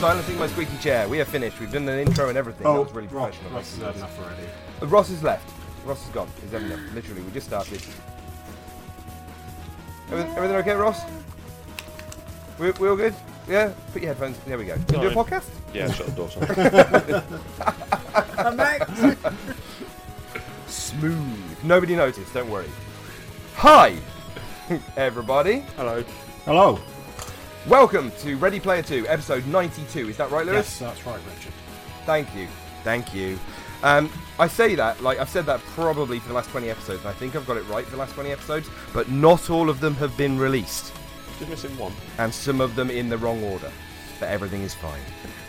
Silencing my squeaky chair. We are finished. We've done an intro and everything. Oh, that was really professional. Ross has had enough already. Ross has left. Ross is gone. He's had enough. Literally, we just started. Everything okay, Ross? We all good? Yeah? Put your headphones. There we go. Can you do a podcast? Yeah, shut the door. Sorry. I'm back. Smooth. Nobody noticed. Don't worry. Hi, everybody. Hello. Hello. Welcome to Ready Player Two, episode 92. Is that right, Lewis? Yes, that's right, Richard. Thank you. I say that, like I've said that probably for the last 20 episodes, and I think I've got it right for the last 20 episodes, but not all of them have been released. Just missing one. And some of them in the wrong order, but everything is fine.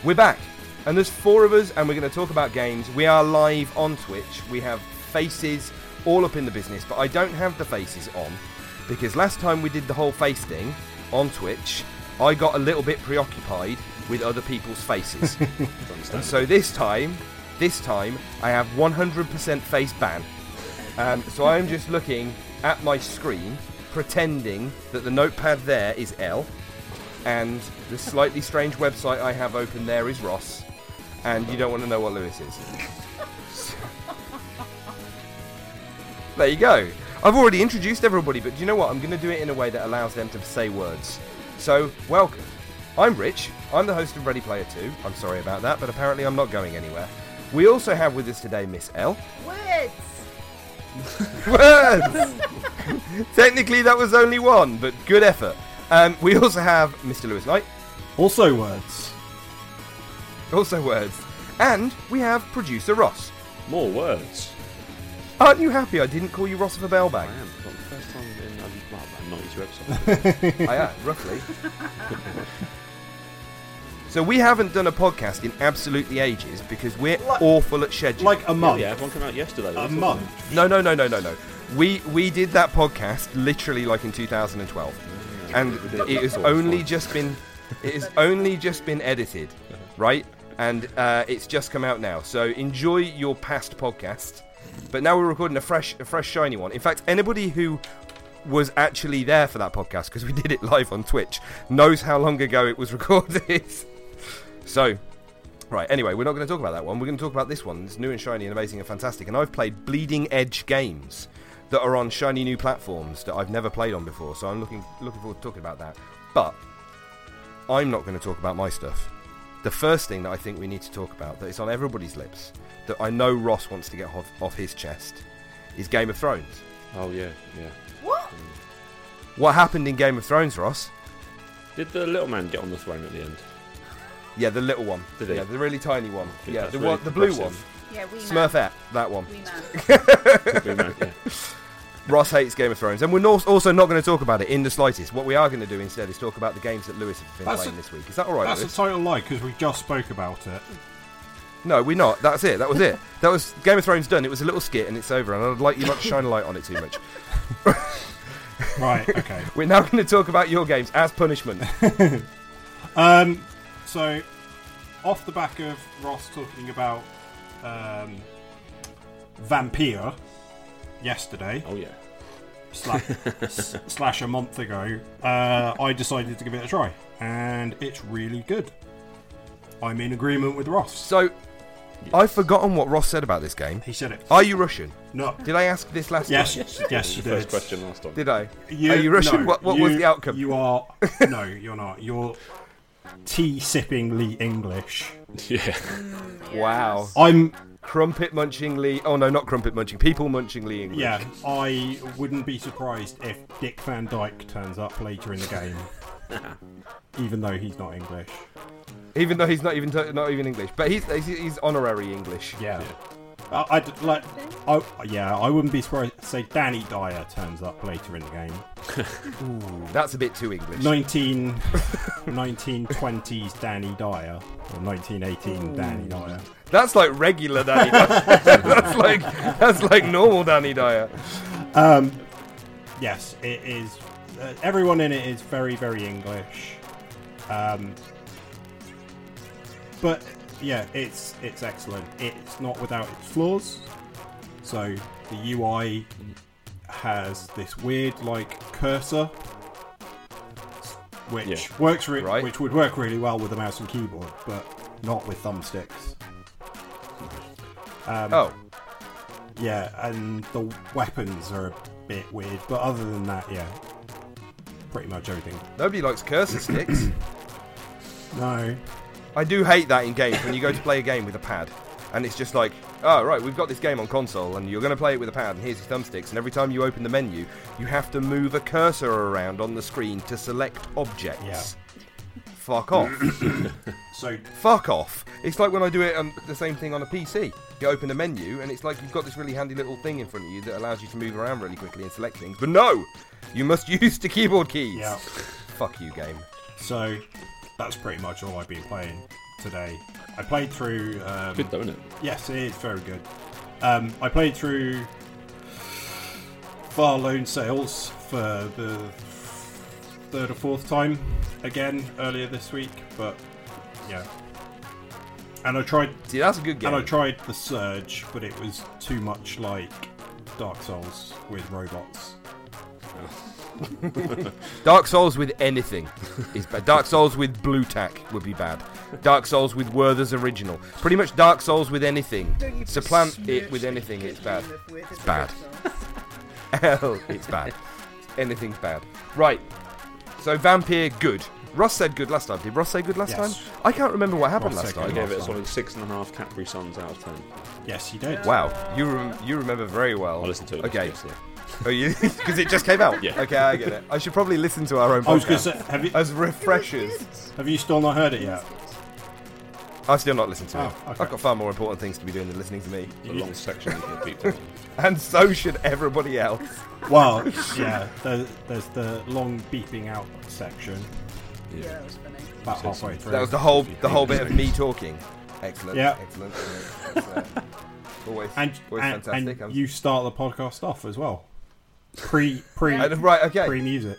We're back, and there's four of us, and we're going to talk about games. We are live on Twitch. We have faces all up in the business, but I don't have the faces on, because last time we did the whole face thing on Twitch, I got a little bit preoccupied with other people's faces. And so this time, I have 100% face ban. So I'm just looking at my screen, pretending that the notepad there is L, and the slightly strange website I have open there is Ross, and you don't want to know what Lewis is. So, there you go. I've already introduced everybody, but do you know what? I'm going to do it in a way that allows them to say words. So, welcome. I'm Rich. I'm the host of Ready Player 2. I'm sorry about that, but apparently I'm not going anywhere. We also have with us today Miss L. Words! Technically, that was only one, but good effort. We also have Mr. Lewis Knight. Also words. And we have producer Ross. More words. Aren't you happy I didn't call you Ross of a Bellbag? I am. Not the first time in... I'm not his website. I am, roughly. So we haven't done a podcast in absolutely ages because we're like, awful at scheduling. Like a month. Yeah, everyone came out yesterday. A month. Awesome. No. We did that podcast literally like in 2012. And it has only just been edited, right? And it's just come out now. So enjoy your past podcast. But now we're recording a fresh shiny one. In fact, anybody who was actually there for that podcast, because we did it live on Twitch, knows how long ago it was recorded. So, right, anyway, we're not going to talk about that one. We're going to talk about this one. It's new and shiny and amazing and fantastic. And I've played bleeding edge games that are on shiny new platforms that I've never played on before. So I'm looking forward to talking about that. But I'm not going to talk about my stuff. The first thing that I think we need to talk about, that is on everybody's lips, that I know Ross wants to get off his chest, is Game of Thrones. Oh, yeah. What? What happened in Game of Thrones, Ross? Did the little man get on the throne at the end? Yeah, the little one. Did he? Yeah, the really tiny one. Yeah, the really one, the blue one. Yeah, we Smurfette, that one. We man, yeah. Ross hates Game of Thrones, and we're also not going to talk about it in the slightest. What we are going to do instead is talk about the games that Lewis has been playing this week. Is that all right? That's Lewis? A title lie because we just spoke about it. No, we're not. That's it. That was it. That was Game of Thrones done. It was a little skit, and it's over. And I'd like you not to shine a light on it too much. Right. Okay. We're now going to talk about your games as punishment. So, off the back of Ross talking about Vampyr. Yesterday. Oh, yeah. Slash a month ago, I decided to give it a try. And it's really good. I'm in agreement with Ross. So, Yes. I've forgotten what Ross said about this game. He said it. Are you Russian? No. Did I ask this last time? Yes, you did. First question last time. Did I? Are you Russian? No, what was the outcome? You are... No, you're not. You're tea-sippingly English. Yeah. Wow. I'm... Crumpet-munchingly... Oh, no, not crumpet-munching. People-munchingly English. Yeah, I wouldn't be surprised if Dick Van Dyke turns up later in the game. Even though he's not English. Even though he's not even English, but he's honorary English. Yeah, yeah. I wouldn't be surprised. Say Danny Dyer turns up later in the game. Ooh, that's a bit too English. 1920s Danny Dyer or 1918 Danny Dyer. That's like regular Danny Dyer. that's like normal Danny Dyer. Yes, it is. Everyone in it is very, very English. But yeah, it's excellent. It's not without its flaws. So the UI has this weird like cursor, which works which would work really well with a mouse and keyboard, but not with thumbsticks. Yeah, and the weapons are a bit weird, but other than that, yeah, pretty much everything. Nobody likes cursor sticks. No. I do hate that in games, when you go to play a game with a pad, and it's just like, oh, right, we've got this game on console, and you're going to play it with a pad, and here's your thumbsticks, and every time you open the menu, you have to move a cursor around on the screen to select objects. Yeah. Fuck off. Fuck off. It's like when I do it the same thing on a PC. You open a menu, and it's like you've got this really handy little thing in front of you that allows you to move around really quickly and select things, but no! You must use the keyboard keys. Yeah. Fuck you, game. So... That's pretty much all I've been playing today. I played through... good though, isn't it? Yes, it is very good. I played through Far Lone Sales for the third or fourth time again earlier this week, but yeah. And I tried... See, that's a good game. And I tried The Surge, but it was too much like Dark Souls with robots. Dark Souls with anything is bad. Dark Souls with blue tack would be bad. Dark Souls with Werther's Original. Pretty much Dark Souls with anything. Supplant it with anything, it's bad. It's bad. Hell, it's bad. Anything's bad. Right. So Vampyr, good. Ross said good last time. Did Ross say good last time? I can't remember what happened last time. I gave it a solid 6.5 Capri Suns out of 10. Yes, you did. Wow. You remember very well. I listened to it. Okay. Oh, you? Because it just came out? Yeah. Okay, I get it. I should probably listen to our own podcast. I was going to say, as refreshers. Have you still not heard it yet? I've still not listened to it. Okay. I've got far more important things to be doing than listening to me. A long section of people. And so should everybody else. Well, yeah, there's the long beeping out section. Yeah, that was funny. About halfway through. That was the whole bit of me talking. Excellent. Yeah. Excellent. Always fantastic. And you start the podcast off as well. Pre music.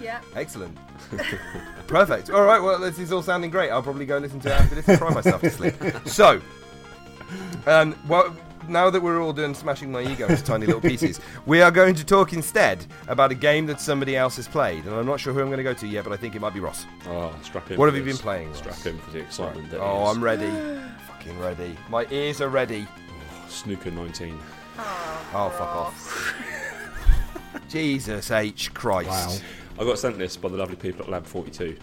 Yeah. Excellent. Perfect. All right. Well, this is all sounding great. I'll probably go listen to it after this and cry myself to sleep. So, well, now that we're all done smashing my ego into tiny little pieces, we are going to talk instead about a game that somebody else has played, and I'm not sure who I'm going to go to yet, but I think it might be Ross. Oh, strap in. What have you been playing? Ross? Strap in for the excitement. Right. Oh, I'm ready. Fucking ready. My ears are ready. Oh, Snooker 19. Oh, fuck off. Jesus H. Christ. Wow. I got sent this by the lovely people at Lab 42.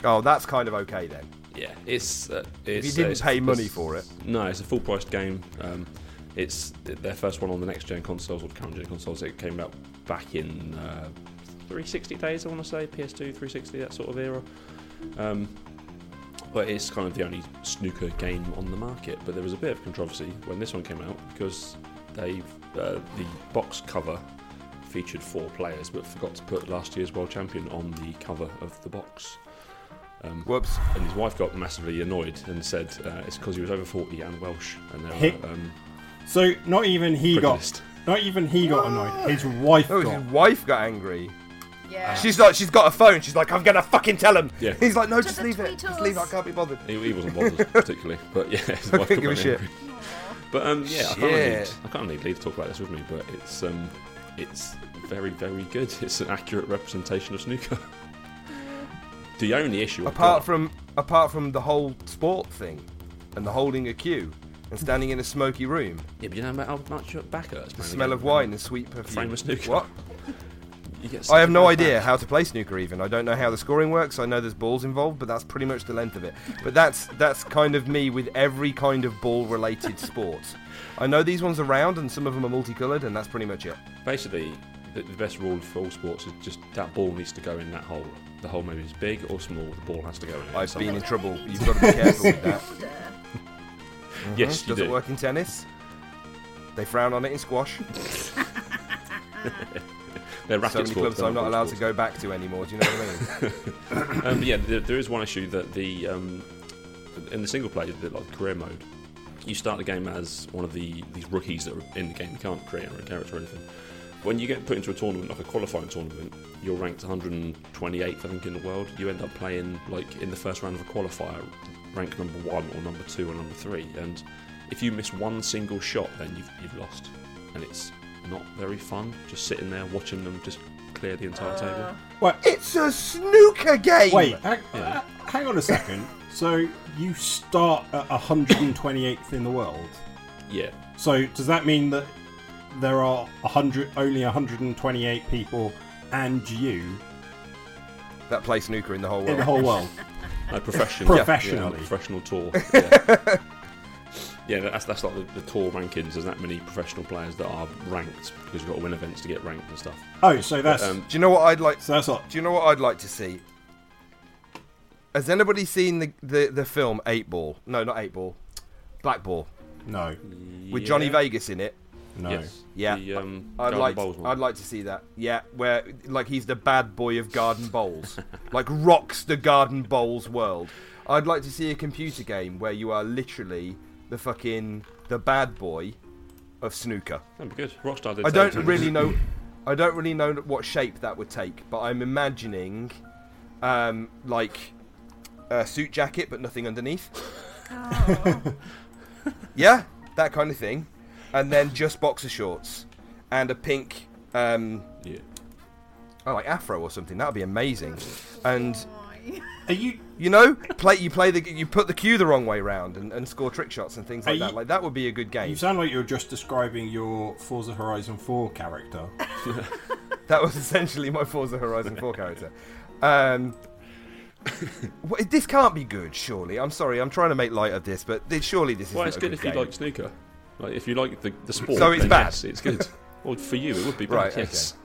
That's kind of okay then. Yeah, it's if you didn't pay money for it. No, it's a full-priced game. It's their first one on the next-gen consoles or the current-gen consoles. It came out back in 360 days, I want to say, PS2, 360, that sort of era. But it's kind of the only snooker game on the market. But there was a bit of controversy when this one came out because the box cover featured four players but forgot to put last year's world champion on the cover of the box. Whoops. And his wife got massively annoyed and said it's because he was over 40 and Welsh. And so not even he got annoyed. His wife got angry. Yeah. She's got a phone. She's like, I'm going to fucking tell him. Yeah. He's like, no, just leave it. Just leave it. I can't be bothered. He wasn't bothered particularly. But yeah, his wife couldn't give a shit. But I can't really leave to talk about this with me, but it's very, very good. It's an accurate representation of snooker. The only issue apart from the whole sport thing, and the holding a queue and standing in a smoky room. Yeah, but you know how much your back hurts. The smell of wine and sweet perfume. What? I have no idea how to play snooker even. I don't know how the scoring works. I know there's balls involved, but that's pretty much the length of it. But that's kind of me with every kind of ball-related sport. I know these ones are round and some of them are multicoloured, and that's pretty much it. Basically, the best rule for all sports is just that ball needs to go in that hole. The hole maybe is big or small, the ball has to go in it. I've been in trouble. You've got to be careful with that. Mm-hmm. Yes, you do. Does it work in tennis? They frown on it in squash. They're so many clubs I'm not allowed to go back to anymore. Do you know what I mean? Yeah, there is one issue that the in the single player, like career mode, you start the game as one of these rookies that are in the game. You can't create a character or anything. When you get put into a tournament, like a qualifying tournament, you're ranked 128th, I think, in the world. You end up playing like in the first round of a qualifier, rank number 1 or number 2 or number 3. And if you miss one single shot, then you've lost, and it's not very fun, just sitting there watching them just clear the entire table. Wait, it's a snooker game! Wait, hang on a second. So, you start at 128th in the world? Yeah. So, does that mean that there are only 128 people and you that play snooker in the whole world? In the whole world. Professionally. Yeah, professional tour. Yeah. Yeah, that's like the tour rankings. There's that many professional players that are ranked because you've got to win events to get ranked and stuff. Oh, so that's. Do you know what I'd like? So that's not. Do you know what I'd like to see? Has anybody seen the film 8 Ball? No, not 8 Ball. Black Ball. No. With Johnny Vegas in it. No. Yes. Yeah. The, I'd like to see that. Yeah, where like he's the bad boy of Garden Bowls, like rocks the Garden Bowls world. I'd like to see a computer game where you are literally the bad boy of snooker. That'd be good. Rockstar did. I don't really know what shape that would take, but I'm imagining, like a suit jacket, but nothing underneath. Oh. Yeah, that kind of thing, and then just boxer shorts and a pink, like afro or something. That'd be amazing. And. Are you? You know, you put the cue the wrong way round and score trick shots and things like that. Like that would be a good game. You sound like you're just describing your Forza Horizon 4 character. That was essentially my Forza Horizon 4 character. This can't be good, surely. I'm sorry, I'm trying to make light of this, but surely this is. Well, it's good if you like snooker. Like if you like the sport. So it's bad. Yes, it's good. Well, for you, it would be bad. Right, yes. Okay.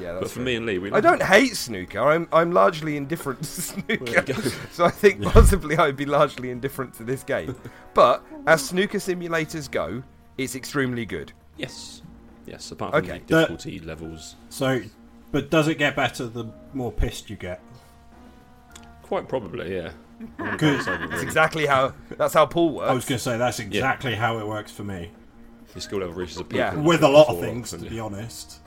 Yeah, but for me and Lee, I don't hate snooker. I'm largely indifferent to snooker, so I think possibly I'd be largely indifferent to this game. But as snooker simulators go, it's extremely good. Yes. Apart from the difficulty levels. So, but does it get better the more pissed you get? Quite probably, yeah. That's exactly how. That's how pool works. I was going to say that's exactly how it works for me. Your skill level reaches a peak. Yeah, with a lot of things, to be honest.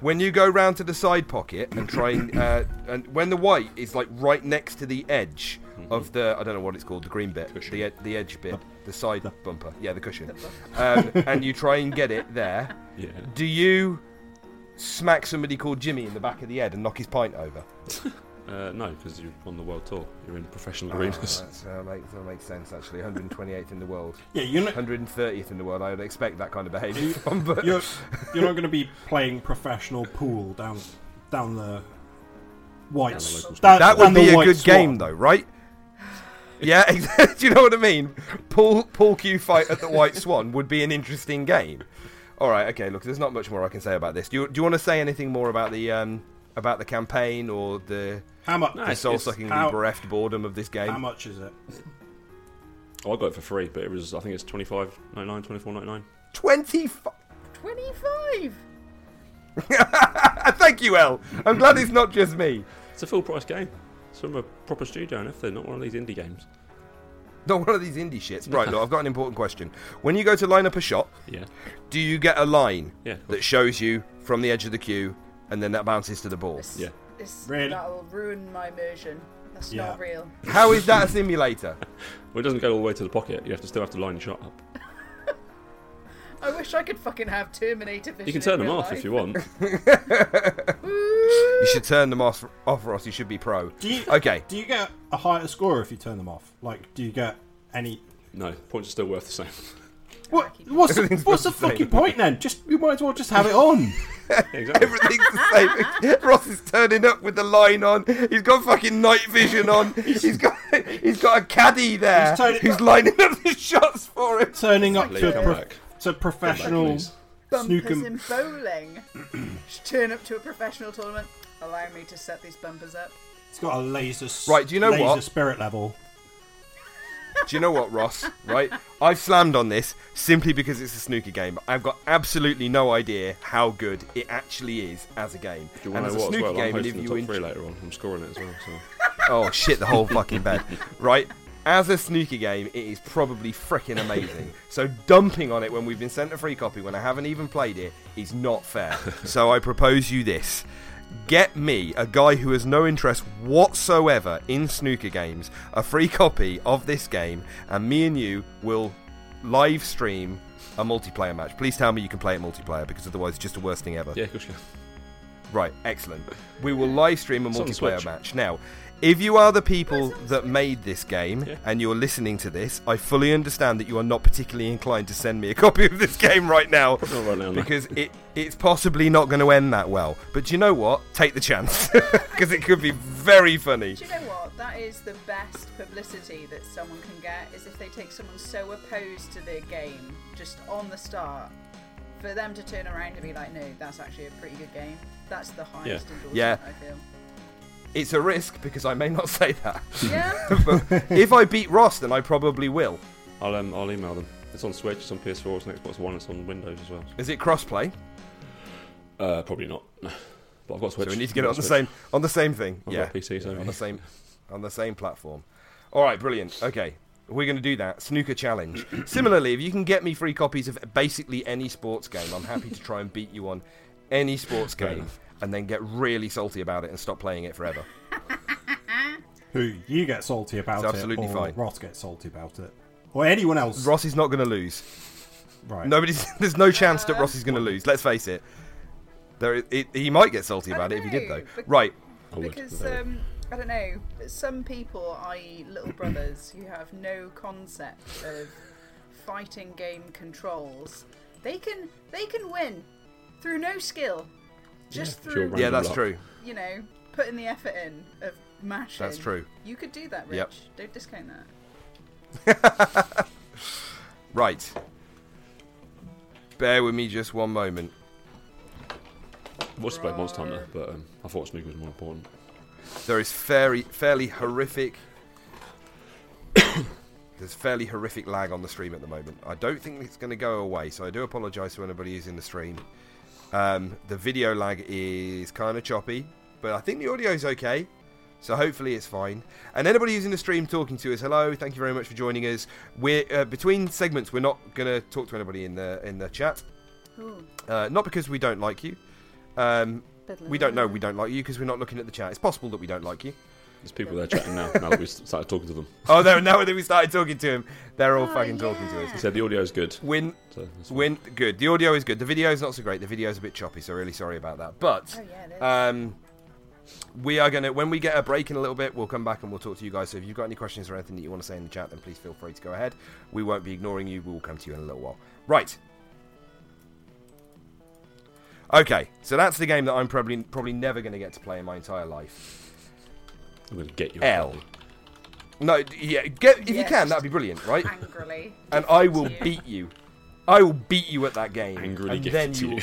When you go round to the side pocket and try and when the white is like right next to the edge of the, I don't know what it's called, the green bit, the edge bit, the side bumper, the cushion, and you try and get it there, do you smack somebody called Jimmy in the back of the head and knock his pint over? No, because you're on the world tour. You're in professional arenas. That makes sense, actually. 128th in the world. Yeah, you're not 130th in the world. I would expect that kind of behaviour from. But you're not going to be playing professional pool down the white. That would be a good game, though, right? Yeah, exactly. Do you know what I mean? Pool cue fight at the White Swan would be an interesting game. All right, okay. Look, there's not much more I can say about this. Do you want to say anything more about the campaign or the? How much? The soul-sucking, bereft boredom of this game. How much is it? Oh, I got it for free, but it was. I think it's $25.99, $24.99. 25. Thank you, El. I'm glad it's not just me. It's a full-price game. It's from a proper studio, and if they're not one of these indie games. Not one of these indie shits. Right, look, I've got an important question. When you go to line up a shot, do you get a line that shows you from the edge of the queue, and then that bounces to the ball? Yeah. That'll ruin my immersion. That's not real. How is that a simulator? Well, it doesn't go all the way to the pocket. You still have to line the shot up. I wish I could fucking have Terminator vision. You can turn them off if you want. You should turn them off, Ross. You should be pro. Do you get a higher score if you turn them off? Like, do you get any? No, points are still worth the same. What's the fucking point then? You might as well just have it on. Exactly. Everything's the same. Ross is turning up with the line on. He's got fucking night vision on. He's got a caddy there who's lining up the shots for him. Turning up to professional snooker. Bumpers in bowling. Turn up to a professional tournament. Allow me to set these bumpers up. It's got a laser. Right, do you know laser what? Spirit level. Do you know what, Ross? Right? I've slammed on this simply because it's a snooker game. I've got absolutely no idea how good it actually is as a game. Do you want to know what as well? I'm hosting the top three later on. I'm scoring it as well. So. Oh, shit, the whole fucking bed. Right? As a snooker game, it is probably freaking amazing. So dumping on it when we've been sent a free copy, when I haven't even played it, is not fair. So I propose you this. Get me, a guy who has no interest whatsoever in snooker games, a free copy of this game, and me and you will live stream a multiplayer match. Please tell me you can play it multiplayer, because otherwise it's just the worst thing ever. Yeah, of course you can. Right, excellent. We will live stream a multiplayer match. Now, if you are the people that made this game, and you're listening to this, I fully understand that you are not particularly inclined to send me a copy of this game right now, because it's possibly not going to end that well. But you know what? Take the chance, because it could be very funny. Do you know what? That is the best publicity that someone can get, is if they take someone so opposed to their game, just on the start, for them to turn around and be like, no, that's actually a pretty good game. That's the highest endorsement, I feel. It's a risk because I may not say that. Yeah. But if I beat Ross, then I probably will. I'll email them. It's on Switch, it's on PS4, it's on Xbox One, it's on Windows as well. Is it cross-play? Probably not. But I've got Switch. So we need to get it on the same thing. I've got PC, so on the same platform. All right, brilliant. Okay. We're going to do that. Snooker challenge. Similarly, if you can get me free copies of basically any sports game, I'm happy to try and beat you on any sports game. And then get really salty about it and stop playing it forever. Who you get salty about it? It's absolutely fine. Ross gets salty about it, or anyone else. Ross is not going to lose. Right? There's no chance that Ross is going to lose. Let's face it. He might get salty about it if he did, though. Right? Because I don't know. Some people, i.e., little brothers, who have no concept of fighting game controls, they can win through no skill. Just through, that's true. You know, putting the effort in of mashing. That's true. You could do that, Rich. Yep. Don't discount that. Right. Bear with me just one moment. I watched Blade Monster Hunter, but I thought Snooker was more important. There is fairly horrific. There's fairly horrific lag on the stream at the moment. I don't think it's going to go away, so I do apologise to anybody who's in the stream. The video lag is kind of choppy, but I think the audio is okay, so hopefully it's fine. And anybody who's in the stream talking to us, hello, thank you very much for joining us. We're between segments, we're not gonna talk to anybody in the chat, not because we don't like you. We don't know we don't like you because we're not looking at the chat. It's possible that we don't like you. There's people there chatting now that we started talking to them. Oh, now that we started talking to him, they're all fucking talking to us. He said the audio is good. Good. The audio is good. The video is not so great. The video is a bit choppy, so really sorry about that. But we are gonna, when we get a break in a little bit, we'll come back and we'll talk to you guys. So if you've got any questions or anything that you want to say in the chat, then please feel free to go ahead. We won't be ignoring you. We will come to you in a little while. Right. Okay. So that's the game that I'm probably never going to get to play in my entire life. I'm going to get you. L. Copy. No, if you can, that'd be brilliant, right? Angrily. And I will beat you. I will beat you at that game. Angrily. And then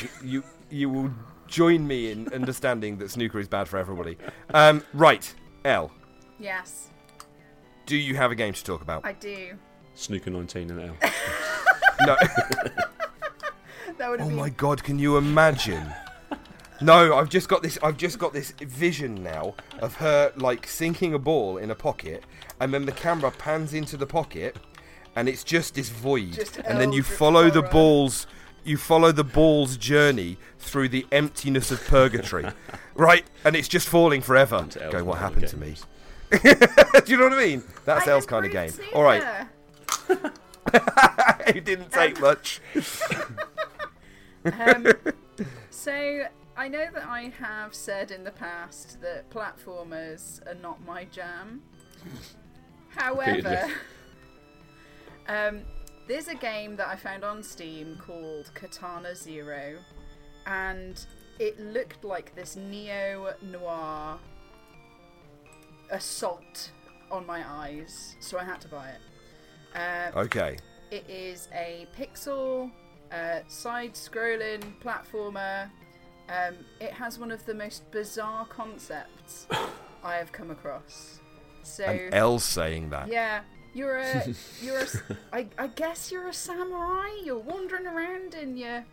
you will join me in understanding that snooker is bad for everybody. Right, L. Yes. Do you have a game to talk about? I do. Snooker 19 and L. No. That would have been... my God, can you imagine? No, I've just got this vision now of her, like, sinking a ball in a pocket, and then the camera pans into the pocket, and it's just this void, and then you follow the ball's journey through the emptiness of purgatory, right? And it's just falling forever. Going, what happened to me? Do you know what I mean? That's Elle's kind of game. All right. It didn't take much. So. I know that I have said in the past that platformers are not my jam. However, There's a game that I found on Steam called Katana Zero, and it looked like this neo-noir assault on my eyes, so I had to buy it. Okay. It is a pixel, side-scrolling platformer. It has one of the most bizarre concepts I have come across. So, and Elle saying that. Yeah. I guess you're a samurai. You're wandering around in your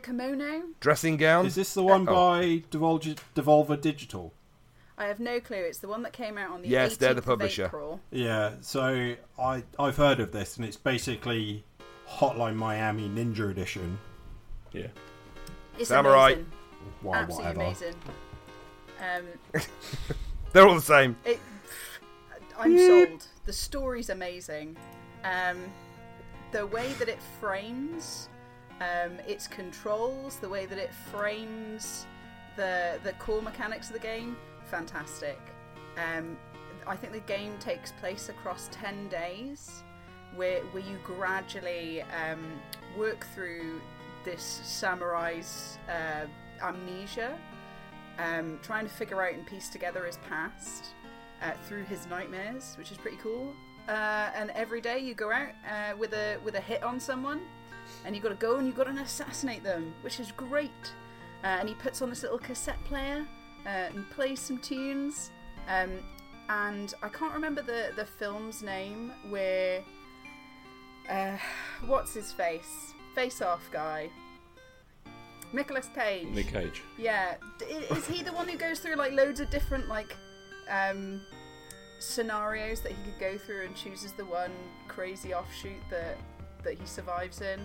kimono dressing gown. Is this the one by Devolver Digital? I have no clue. It's the one that came out on the 18th they're the publisher. Of April. Yeah. So I've heard of this, and it's basically Hotline Miami Ninja Edition. Yeah. It's samurai. Amazing. Wow, absolutely whatever. Amazing. They're all the same. I'm sold. The story's amazing. The way that it frames its controls, the way that it frames the core mechanics of the game, fantastic. I think the game takes place across 10 days where you gradually work through this samurai's amnesia, trying to figure out and piece together his past. Through his nightmares, which is pretty cool. And every day you go out with a hit on someone, and you got to go and you got to assassinate them, which is great. And he puts on this little cassette player and plays some tunes. And I can't remember the film's name where what's his face-off guy. Nicolas Cage. Nick Cage. Yeah, is he the one who goes through like loads of different like? Scenarios that he could go through and chooses the one crazy offshoot that he survives in.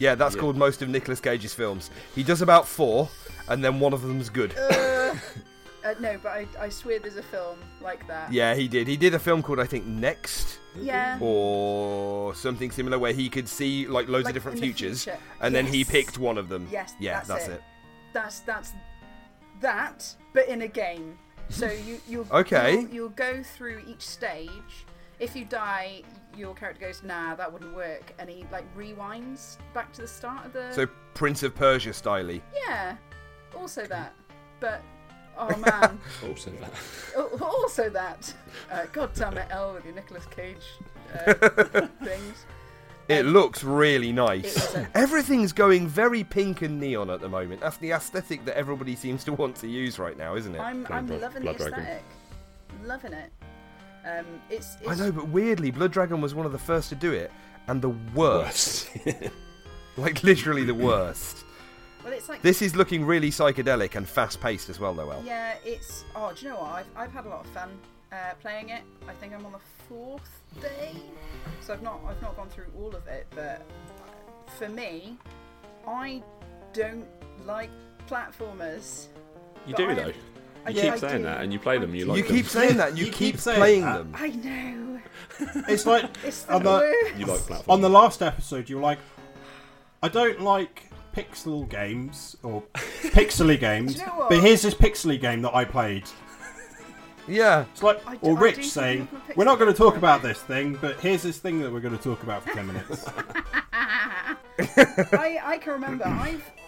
That's called most of Nicolas Cage's films. He does about 4, and then one of them's good. No, but I swear there's a film like that. Yeah, he did. He did a film called, I think, Next. Yeah. Or something similar where he could see like loads of different futures, and then he picked one of them. Yes. Yeah, that's it. That's that, but in a game. So you'll go through each stage. If you die, your character goes, nah, that wouldn't work, and he like rewinds back to the start of the. So Prince of Persia styley. Yeah, also that, but oh man. Also that. Also that. God damn it, Elle with your Nicolas Cage things. It looks really nice. Everything's going very pink and neon at the moment. That's the aesthetic that everybody seems to want to use right now, isn't it? I'm loving the aesthetic. Loving it. It's I know, but weirdly, Blood Dragon was one of the first to do it, and the worst. Like, literally the worst. Well, it's like this is looking really psychedelic and fast-paced as well, though, Elle. Yeah, it's... Oh, do you know what? I've had a lot of fun playing it. I think I'm on the 4th day, so I've not gone through all of it, but for me, I don't like platformers. You do though. You keep saying that, and you play them. I know. It's like you like platformers. On the last episode, you were like, I don't like pixel games or pixely games, you know, but here's this pixely game that I played. Yeah. It's like, or Rich saying, we're not going to talk about this thing, but here's this thing that we're going to talk about for 10 minutes. I can remember,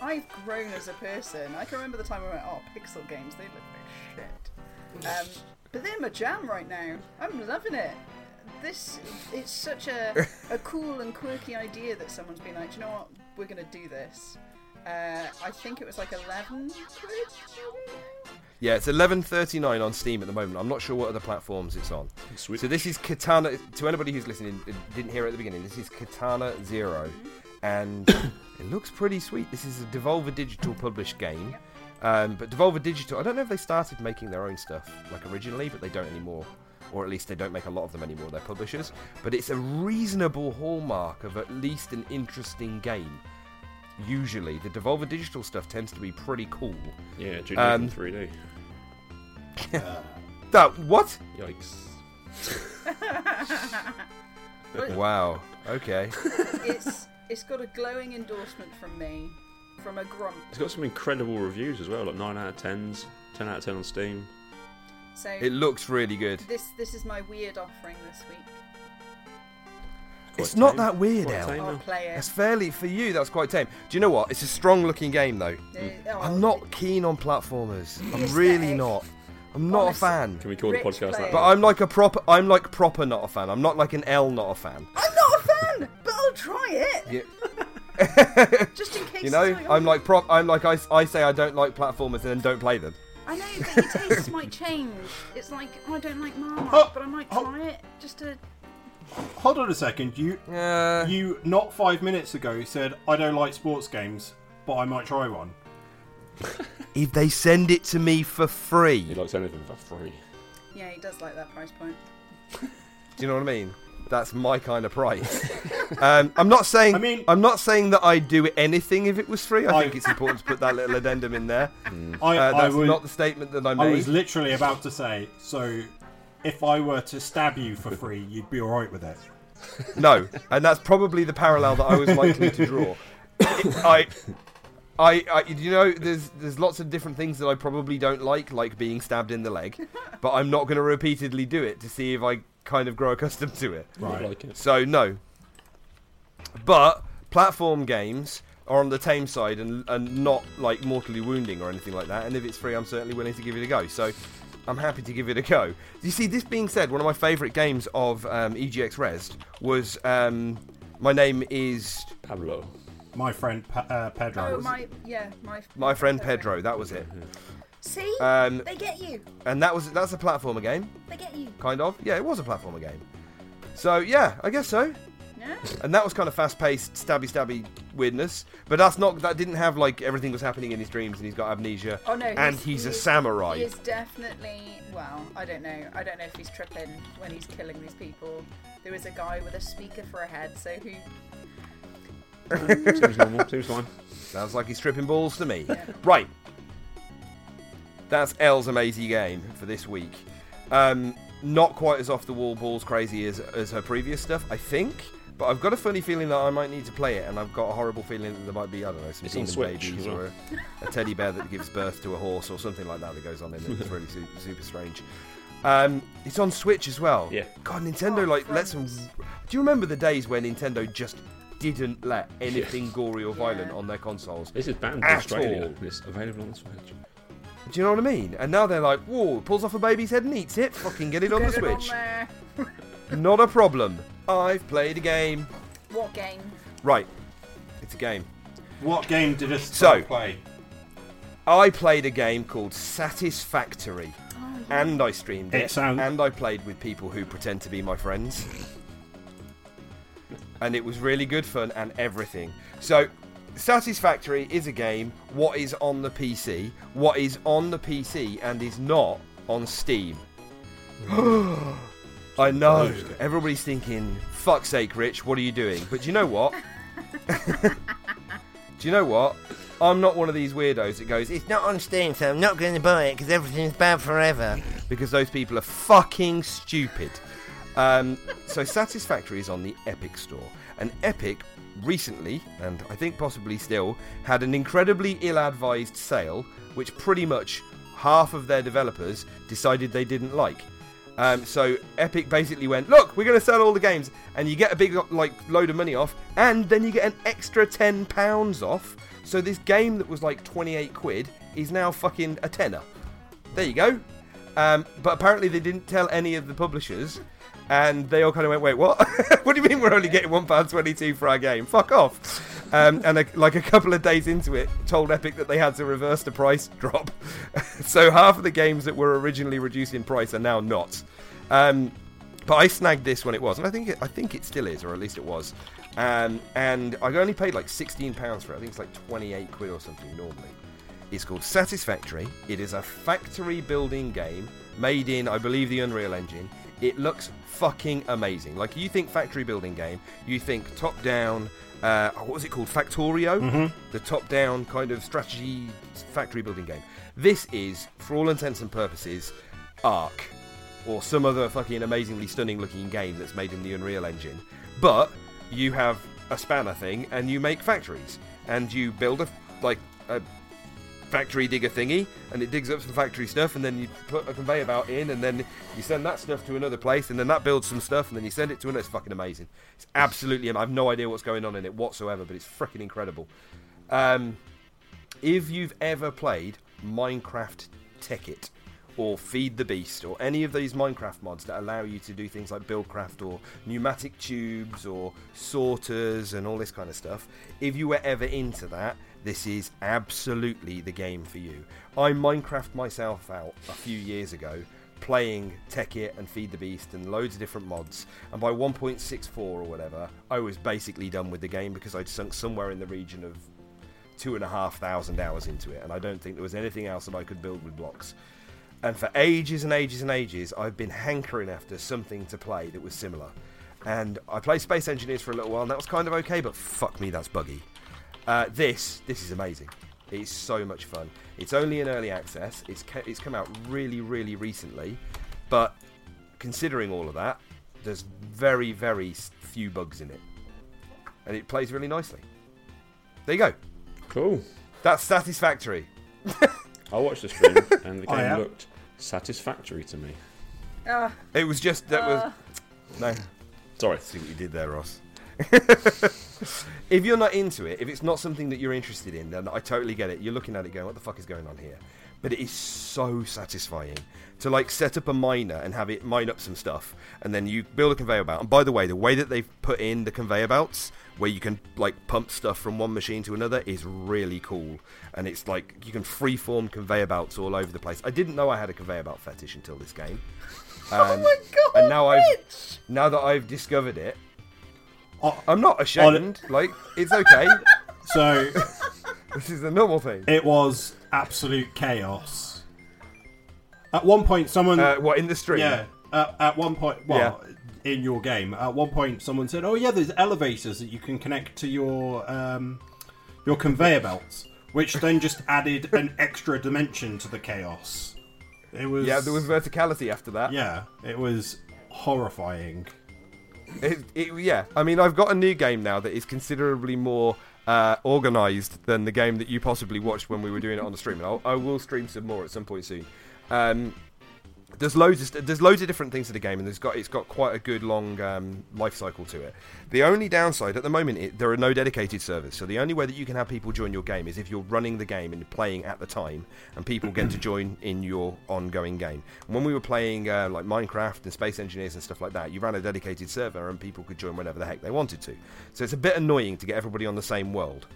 I've grown as a person. I can remember the time I went, pixel games, they look like shit. But they're my jam right now. I'm loving it. It's such a cool and quirky idea that someone's been like, do you know what, we're going to do this. I think it was like 11 quid. Yeah, it's $11.39 on Steam at the moment. I'm not sure what other platforms it's on. Switch. So this is Katana. To anybody who's listening and didn't hear it at the beginning, this is Katana Zero, and it looks pretty sweet. This is a Devolver Digital published game, but Devolver Digital, I don't know if they started making their own stuff like originally, but they don't anymore, or at least they don't make a lot of them anymore. They're publishers, but it's a reasonable hallmark of at least an interesting game. Usually, the Devolver Digital stuff tends to be pretty cool. Yeah, Juno in 3D. That what? Yikes! Wow. Okay. It's got a glowing endorsement from me, from a grump. It's got some incredible reviews as well, like 9 out of 10s, 10 out of 10 on Steam. So it looks really good. This is my weird offering this week. It's not that weird, Al. It's fairly, for you, that's quite tame. Do you know what? It's a strong-looking game, though. I'm not keen on platformers. I'm really not. I'm not a fan. Can we call the podcast that? But I'm like a proper, not a fan. I'm not like an L, not a fan. I'm not a fan, but I'll try it. Yeah. Just in case. You know, I say I don't like platformers and then don't play them. I know, but your tastes might change. It's like, oh, I don't like Marmite, but I might try it just to... Hold on a second. You not 5 minutes ago said I don't like sports games, but I might try one. If they send it to me for free. He likes anything for free. Yeah, he does like that price point. Do you know what I mean? That's my kind of price. I'm not saying that I'd do anything if it was free. I think it's important to put that little addendum in there. That's not the statement that I made. I was literally about to say, so if I were to stab you for free, you'd be alright with it. No, and that's probably the parallel that I was likely to draw. There's lots of different things that I probably don't like being stabbed in the leg, but I'm not going to repeatedly do it to see if I kind of grow accustomed to it. Right. So, no. But platform games are on the tame side and not, like, mortally wounding or anything like that, and if it's free, I'm certainly willing to give it a go. So, I'm happy to give it a go. You see, this being said, one of my favourite games of EGX Resd was My Name is... Pablo. My friend Pedro. Oh, my friend Pedro. That was it. See, they get you. And that's a platformer game. They get you. Kind of. Yeah, it was a platformer game. So yeah, I guess so. Yeah. And that was kind of fast-paced, stabby weirdness. But that didn't have like everything was happening in his dreams and he's got amnesia. Oh no. And he's a samurai. He is definitely. Well, I don't know. I don't know if he's tripping when he's killing these people. There was a guy with a speaker for a head, so who. Seems normal. Seems fine. Sounds like he's tripping balls to me. Yeah. Right. That's El's amazing game for this week. Not quite as off the wall, balls crazy as her previous stuff, I think. But I've got a funny feeling that I might need to play it, and I've got a horrible feeling that there might be, I don't know, some demon babies or a teddy bear that gives birth to a horse or something like that that goes on in it. It's really super strange. It's on Switch as well. Yeah. God, Nintendo lets them. Do you remember the days where Nintendo just didn't let anything gory or violent on their consoles? This is banned in Australia. All. It's available on Switch. Do you know what I mean? And now they're like, whoa, pulls off a baby's head and eats it. Fucking get it on the Switch. Not a problem. I've played a game. What game? Right. It's a game. What game did us play? I played a game called Satisfactory. Oh, yeah. And I streamed it. And I played with people who pretend to be my friends. And it was really good fun and everything. So, Satisfactory is a game. What is on the PC and is not on Steam. I know. Everybody's thinking, fuck's sake, Rich, what are you doing? But do you know what? I'm not one of these weirdos that goes, it's not on Steam, so I'm not going to buy it because everything's bad forever. Because those people are fucking stupid. So Satisfactory is on the Epic Store. And Epic recently, and I think possibly still, had an incredibly ill-advised sale, which pretty much half of their developers decided they didn't like. So Epic basically went, look, we're going to sell all the games, and you get a big load of money off, and then you get an extra £10 off. So this game that was like 28 quid is now fucking a tenner. There you go. But apparently they didn't tell any of the publishers. And they all kind of went, wait, what? What do you mean we're only getting £1.22 for our game? Fuck off. And a couple of days into it, told Epic that they had to reverse the price drop. So half of the games that were originally reduced in price are now not. But I snagged this when it was. And I think it still is, or at least it was. And I only paid like £16 for it. I think it's like 28 quid or something normally. It's called Satisfactory. It is a factory building game made in, I believe, the Unreal Engine. It looks fucking amazing. Like, you think factory building game, you think top-down, what was it called? Factorio? Mm-hmm. The top-down kind of strategy factory building game. This is, for all intents and purposes, Ark. Or some other fucking amazingly stunning-looking game that's made in the Unreal Engine. But you have a spanner thing, and you make factories. And you build a factory digger thingy, and it digs up some factory stuff, and then you put a conveyor belt in, and then you send that stuff to another place, and then that builds some stuff, and then you send it to another. It's fucking amazing. It's absolutely, I have no idea what's going on in it whatsoever, but it's freaking incredible. If you've ever played Minecraft Tekkit, or Feed the Beast, or any of these Minecraft mods that allow you to do things like buildcraft or pneumatic tubes or sorters and all this kind of stuff, if you were ever into that, this is absolutely the game for you. I Minecraft myself out a few years ago, playing Tekkit and Feed the Beast and loads of different mods, and by 1.64 or whatever, I was basically done with the game because I'd sunk somewhere in the region of 2,500 hours into it, and I don't think there was anything else that I could build with blocks. And for ages and ages and ages, I've been hankering after something to play that was similar. And I played Space Engineers for a little while, and that was kind of okay, but fuck me, that's buggy. This is amazing. It's so much fun. It's only in early access. It's come out really, really recently. But considering all of that, there's very, very few bugs in it. And it plays really nicely. There you go. Cool. That's Satisfactory. I watched the stream and the game looked satisfactory to me. It was just that was no. Sorry, I see what you did there, Ross. If you're not into it, if it's not something that you're interested in, then I totally get it. You're looking at it going, what the fuck is going on here? But it is so satisfying to like set up a miner and have it mine up some stuff, and then you build a conveyor belt. And by the way that they've put in the conveyor belts, where you can like pump stuff from one machine to another, is really cool. And it's like you can freeform conveyor belts all over the place. I didn't know I had a conveyor belt fetish until this game. Oh my god! And now now that I've discovered it, I'm not ashamed. Like, it's okay. So this is a normal thing. It was absolute chaos. At one point, someone... what, in the stream? Yeah. At one point... Well, yeah. In your game. At one point, someone said, oh, yeah, there's elevators that you can connect to your conveyor belts, which then just added an extra dimension to the chaos. It was... Yeah, there was verticality after that. Yeah. It was horrifying. Yeah. I mean, I've got a new game now that is considerably more... organised than the game that you possibly watched when we were doing it on the stream. And I will stream some more at some point soon. There's loads of different things to the game, and it's got quite a good long life cycle to it. The only downside at the moment, there are no dedicated servers, so the only way that you can have people join your game is if you're running the game and playing at the time, and people get to join in your ongoing game. And when we were playing like Minecraft and Space Engineers and stuff like that, you ran a dedicated server and people could join whenever the heck they wanted to. So it's a bit annoying to get everybody on the same world.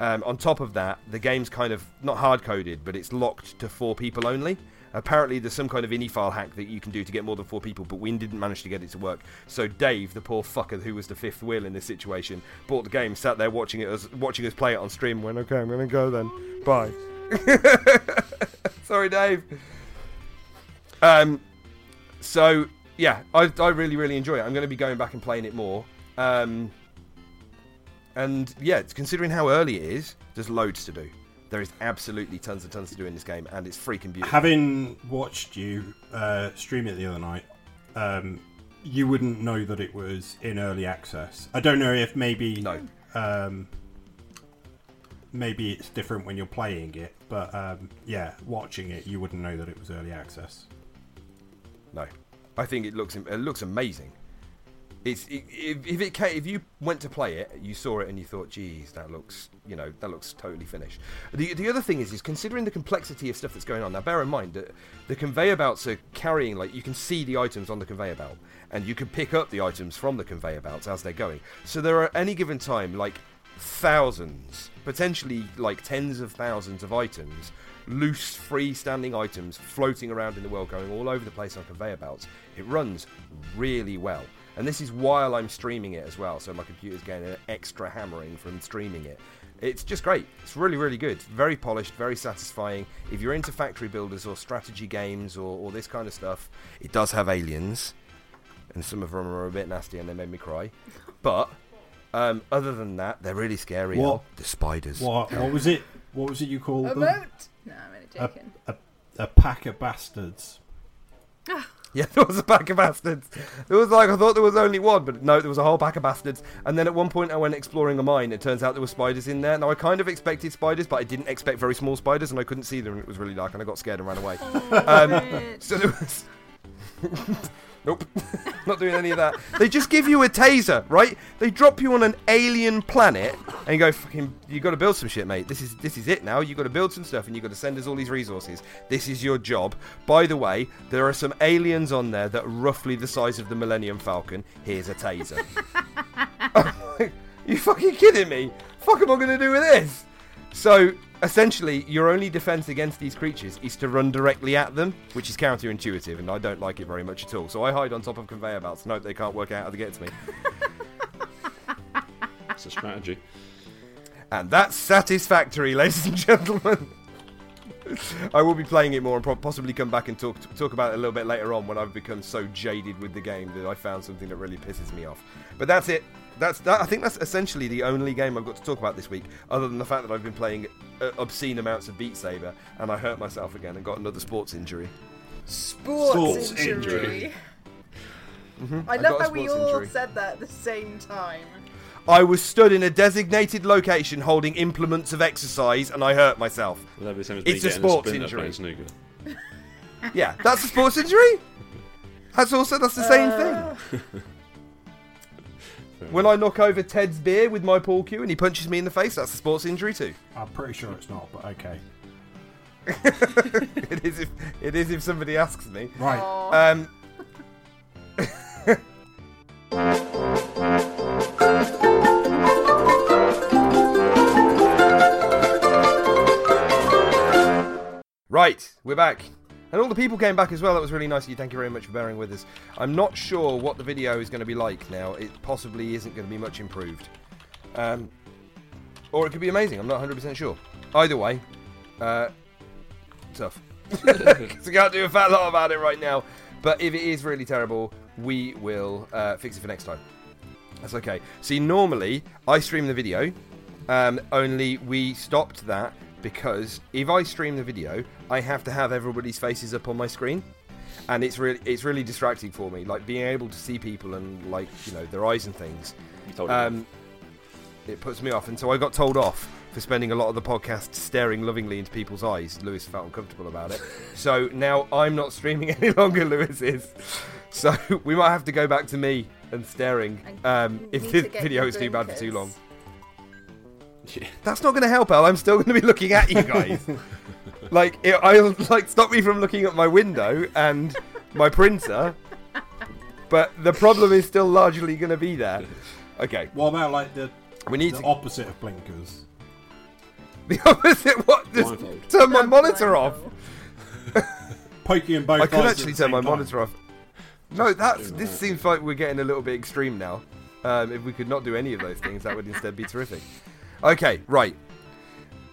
On top of that, the game's kind of not hard-coded, but it's locked to 4 people only. Apparently there's some kind of ini file hack that you can do to get more than 4 people, but we didn't manage to get it to work. So Dave, the poor fucker who was the fifth wheel in this situation, bought the game, sat there watching us play it on stream, went, okay, I'm going to go then. Bye. Sorry, Dave. So, yeah, I really, really enjoy it. I'm going to be going back and playing it more. And, yeah, considering how early it is, there's loads to do. There is absolutely tons and tons to do in this game, and it's freaking beautiful. Having watched you stream it the other night, you wouldn't know that it was in early access. I don't know if maybe it's different when you're playing it, but yeah, watching it, you wouldn't know that it was early access. No, I think it looks amazing. If you went to play it, you saw it and you thought, "Geez, that looks totally finished." The other thing is considering the complexity of stuff that's going on. Now, bear in mind that the conveyor belts are carrying, like, you can see the items on the conveyor belt, and you can pick up the items from the conveyor belts as they're going. So there are at any given time like thousands, potentially like tens of thousands of items, loose freestanding items floating around in the world, going all over the place on conveyor belts. It runs really well. And this is while I'm streaming it as well, so my computer's getting an extra hammering from streaming it. It's just great. It's really, really good. Very polished, very satisfying. If you're into factory builders or strategy games or this kind of stuff, it does have aliens. And some of them are a bit nasty and they made me cry. But other than that, they're really scary. What? The spiders. What was it? What was it you called them? No, I'm only joking. A pack of bastards. Yeah, there was a pack of bastards. It was like, I thought there was only one, but no, there was a whole pack of bastards. And then at one point I went exploring a mine. It turns out there were spiders in there. Now, I kind of expected spiders, but I didn't expect very small spiders, and I couldn't see them, and it was really dark, and I got scared and ran away. So there was... Nope. Not doing any of that. They just give you a taser, right? They drop you on an alien planet and you go, fucking, you got to build some shit, mate. This is it now. You got to build some stuff and you got to send us all these resources. This is your job. By the way, there are some aliens on there that are roughly the size of the Millennium Falcon. Here's a taser. You fucking kidding me? Fuck am I going to do with this? So... essentially, your only defense against these creatures is to run directly at them, which is counterintuitive, and I don't like it very much at all. So I hide on top of conveyor belts and hope they can't work out how to get to me. It's a strategy. And that's Satisfactory, ladies and gentlemen. I will be playing it more and possibly come back and talk about it a little bit later on when I've become so jaded with the game that I found something that really pisses me off. But that's it. I think that's essentially the only game I've got to talk about this week, other than the fact that I've been playing obscene amounts of Beat Saber, and I hurt myself again and got another sports injury. Sports injury. Mm-hmm. I love how we all said that at the same time. I was stood in a designated location holding implements of exercise, and I hurt myself. Well, it's a sports injury. Yeah, that's a sports injury. That's the same thing. When I knock over Ted's beer with my pool cue and he punches me in the face, that's a sports injury too. I'm pretty sure it's not, but okay. It is if somebody asks me. Right. Right, we're back. And all the people came back as well. That was really nice of you. Thank you very much for bearing with us. I'm not sure what the video is going to be like now. It possibly isn't going to be much improved. Or it could be amazing. I'm not 100% sure. Either way, tough. So we can't do a fat lot about it right now. But if it is really terrible, we will fix it for next time. That's okay. See, normally, I stream the video. Only we stopped that. Because if I stream the video, I have to have everybody's faces up on my screen, and it's really distracting for me. Like being able to see people and like you know their eyes and things, it puts me off. And so I got told off for spending a lot of the podcast staring lovingly into people's eyes. Lewis felt uncomfortable about it, so now I'm not streaming any longer. Lewis is, so we might have to go back to me and staring if this video is too bad for too long. Yeah. That's not going to help, Al. I'm still going to be looking at you guys. Stop me from looking at my window and my printer, but the problem is still largely going to be there. Okay. What about like the opposite of blinkers? The opposite? What? Just turn my monitor off. Poking in both eyes. I could actually turn my monitor off. No, this seems like we're getting a little bit extreme now. If we could not do any of those things, that would instead be terrific. Okay, right.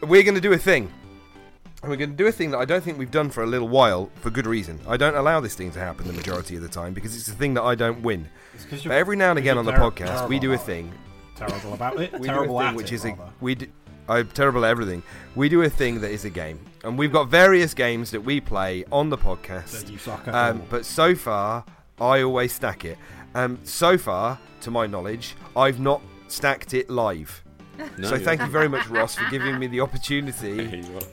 We're going to do a thing. And we're going to do a thing that I don't think we've done for a little while, for good reason. I don't allow this thing to happen the majority of the time, because it's a thing that I don't win. But every now and again on the podcast, we do a thing. Terrible about it? Terrible at it, rather. I'm terrible at everything. We do a thing that is a game. And we've got various games that we play on the podcast. That you suck at all. But so far, I always stack it. So far, to my knowledge, I've not stacked it live. No, so thank you very much, Ross, for giving me the opportunity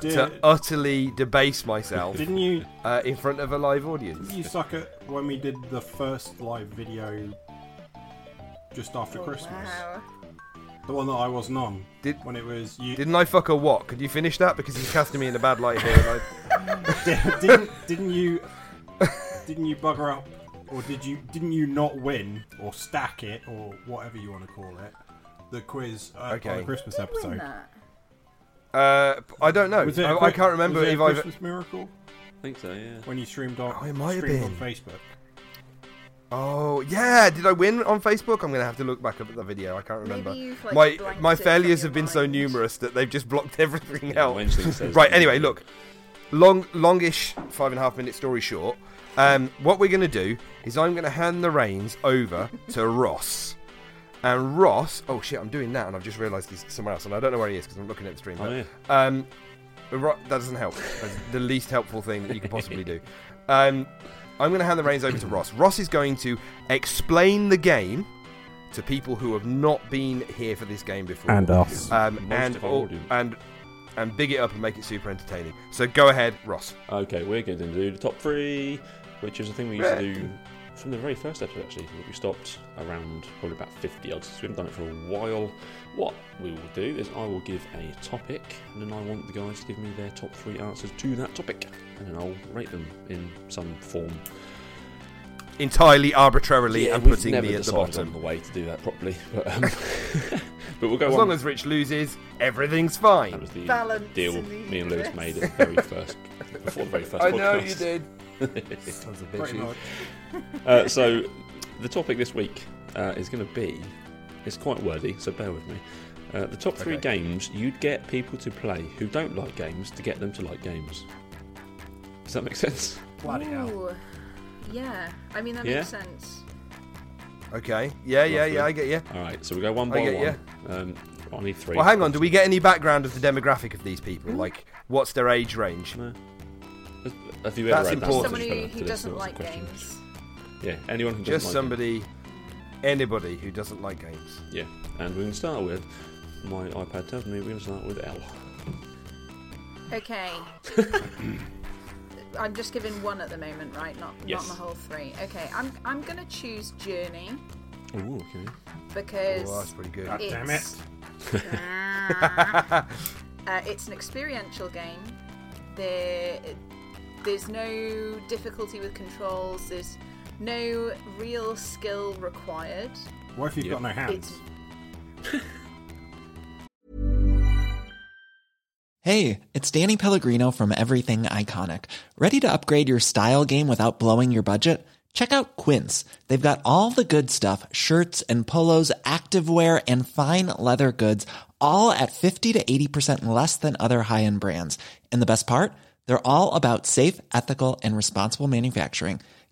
to utterly debase myself. Didn't you in front of a live audience? Didn't you suck at when we did the first live video just after Christmas? Wow. The one that I wasn't on. When it was you. Didn't I fuck a what? Could you finish that? Because he's casting me in a bad light here. Didn't you bugger up, or didn't you not win or stack it or whatever you want to call it? The quiz on the Christmas episode. I don't know. I can't remember if I Christmas Miracle. I think so. Yeah. When you streamed on, it might have been on Facebook. Oh yeah, did I win on Facebook? I'm gonna have to look back up at the video. I can't remember. Maybe my failures have been so numerous that they've just blocked everything out. Right. Anyway, look. Longish 5.5 minute story short. What we're gonna do is I'm gonna hand the reins over to Ross. And Ross... Oh, shit, I'm doing that, and I've just realised he's somewhere else, and I don't know where he is because I'm looking at the stream. But, that doesn't help. That's the least helpful thing that you could possibly do. I'm going to hand the reins over to Ross. Ross is going to explain the game to people who have not been here for this game before. And us. And big it up and make it super entertaining. So go ahead, Ross. Okay, we're going to do the top three, which is a thing we used to do from the very first episode, actually. We stopped around probably about 50 odds, so we haven't done it for a while. What we will do is I will give a topic, and then I want the guys to give me their top three answers to that topic, and then I'll rate them in some form. Entirely arbitrarily, and putting me at the bottom. On the way to do that properly, but, but we'll go on. As long as Rich loses, everything's fine. That was the balance deal me and Lewis made at the very first, before the very first podcast. I know you did. Sons of bitches. So the topic this week is going to be, it's quite wordy, so bear with me. The top three games you'd get people to play who don't like games to get them to like games. Does that make sense? Bloody hell. Yeah, I mean, that makes sense. Okay, yeah, I get you. All right, so we go one by one. I need three. Well, hang on, do we get any background of the demographic of these people? Mm-hmm. Like, what's their age range? No. Have you ever That's read important. That? Somebody who doesn't like games. Yeah, anyone who doesn't like games. Anybody who doesn't like games. Yeah, and we're going to start with, my iPad tells me we're going to start with L. Okay. I'm just giving one at the moment, right? Not my whole three. Okay, I'm gonna choose Journey. Ooh, okay. Because that's pretty good. God damn it! It's an experiential game. There's no difficulty with controls. There's no real skill required. What if you've got no hands? Hey, it's Danny Pellegrino from Everything Iconic. Ready to upgrade your style game without blowing your budget? Check out Quince. They've got all the good stuff, shirts and polos, activewear, and fine leather goods, all at 50 to 80% less than other high-end brands. And the best part? They're all about safe, ethical, and responsible manufacturing.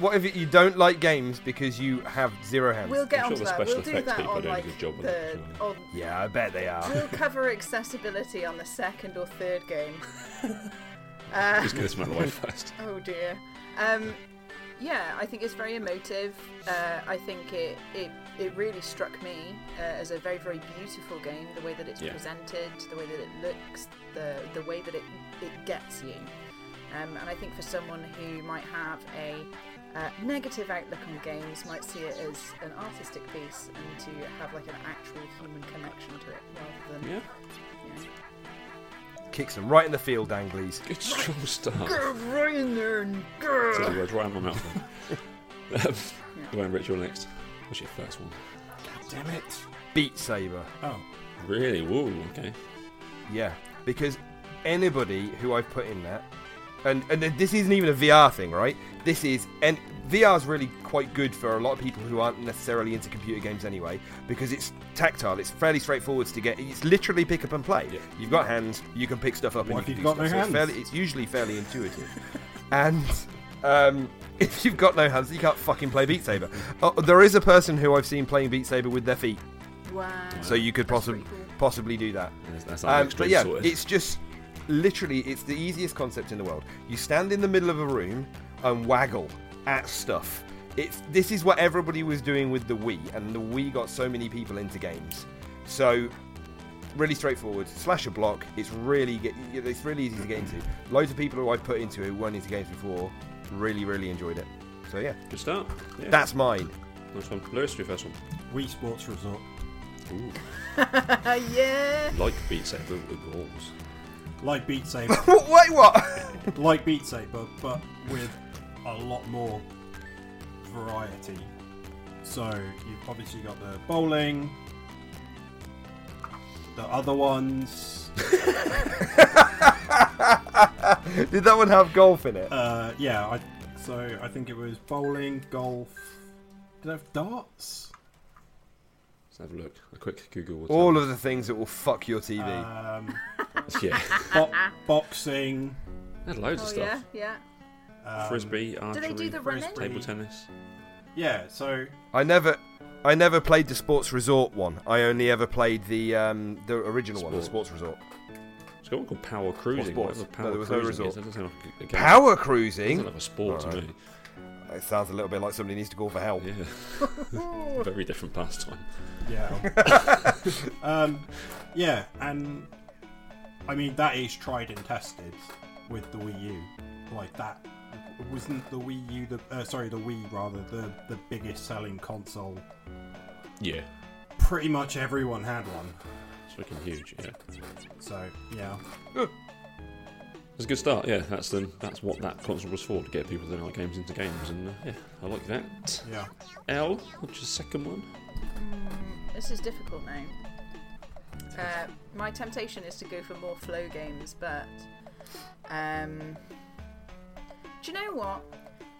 What if you don't like games because you have zero hands? We'll get onto that. We'll do that on I bet they are. We'll cover accessibility on the second or third game. Just get this out of the way first. Oh dear. I think it's very emotive. I think it really struck me as a very, very beautiful game. The way that it's presented, the way that it looks, the way that it gets you. And I think for someone who might have a negative outlook on games, might see it as an artistic piece and to have like an actual human connection to it rather than... Kicks them right in the field, Anglies. Good strong start. Go right in there and go! That's the word right in my mouth. Go on, Rich, you're next. What's your first one? God damn it. Beat Saber. Oh. Really? Whoa, okay. Yeah, because anybody who I've put in that... And this isn't even a VR thing, right? This is... And VR's really quite good for a lot of people who aren't necessarily into computer games anyway, because it's tactile, it's fairly straightforward to get... It's literally pick up and play. Yeah. You've got hands, you can pick stuff up and you can do stuff. So it's usually fairly intuitive. And if you've got no hands, you can't fucking play Beat Saber. There is a person who I've seen playing Beat Saber with their feet. Wow. So you could possibly do that. That's it's just... Literally, it's the easiest concept in the world. You stand in the middle of a room and waggle at stuff. This is what everybody was doing with the Wii, and the Wii got so many people into games. So, really straightforward. Slash a block. It's really easy to get into. Loads of people who I've put into who weren't into games before really, really enjoyed it. So, yeah. Good start. Yeah. That's mine. Nice one. Lewis, your first one. Wii Sports Resort. Ooh. Yeah. Like Beat Saber with balls. Like Beat Saber. Wait, what? Like Beat Saber, but with a lot more variety. So, you've obviously got the bowling, the other ones. Did that one have golf in it? Yeah, I think it was bowling, golf. Did it have darts? Let's have a look. A quick Google. What's all happening. Of the things that will fuck your TV. Yeah. Boxing. They had loads of stuff. Yeah, yeah. Frisbee, archery. Do they do the running? Table tennis. Yeah, so I never played the Sports Resort one. I only ever played the original one, the Sports Resort. It's got one called Power Cruising. No, there was no resort. That doesn't like a Power Cruising? It doesn't have a sport to me. It sounds a little bit like somebody needs to call for help. Yeah. Very different pastime. Yeah. Yeah, and I mean that is tried and tested with the Wii U. Like that wasn't the Wii U the biggest selling console. Yeah. Pretty much everyone had one. It's looking huge, yeah. So, yeah. That's a good start, yeah. That's what that console was for, to get people that like games into games, and yeah, I like that. Yeah. L, which is the second one? This is difficult now. My temptation is to go for more flow games, but do you know what?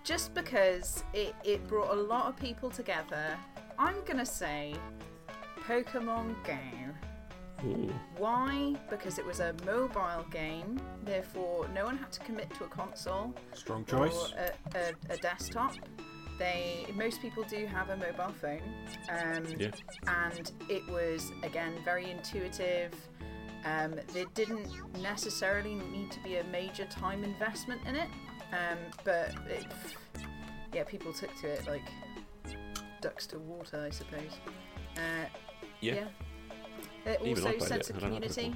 Just because it brought a lot of people together, I'm gonna say Pokemon Go. Ooh. Why? Because it was a mobile game, therefore no one had to commit to a console. Strong choice. Or a desktop. Most people do have a mobile phone. Yeah. And it was, again, very intuitive. There didn't necessarily need to be a major time investment in it, but people took to it like ducks to water, I suppose. Yeah. It also sense of community.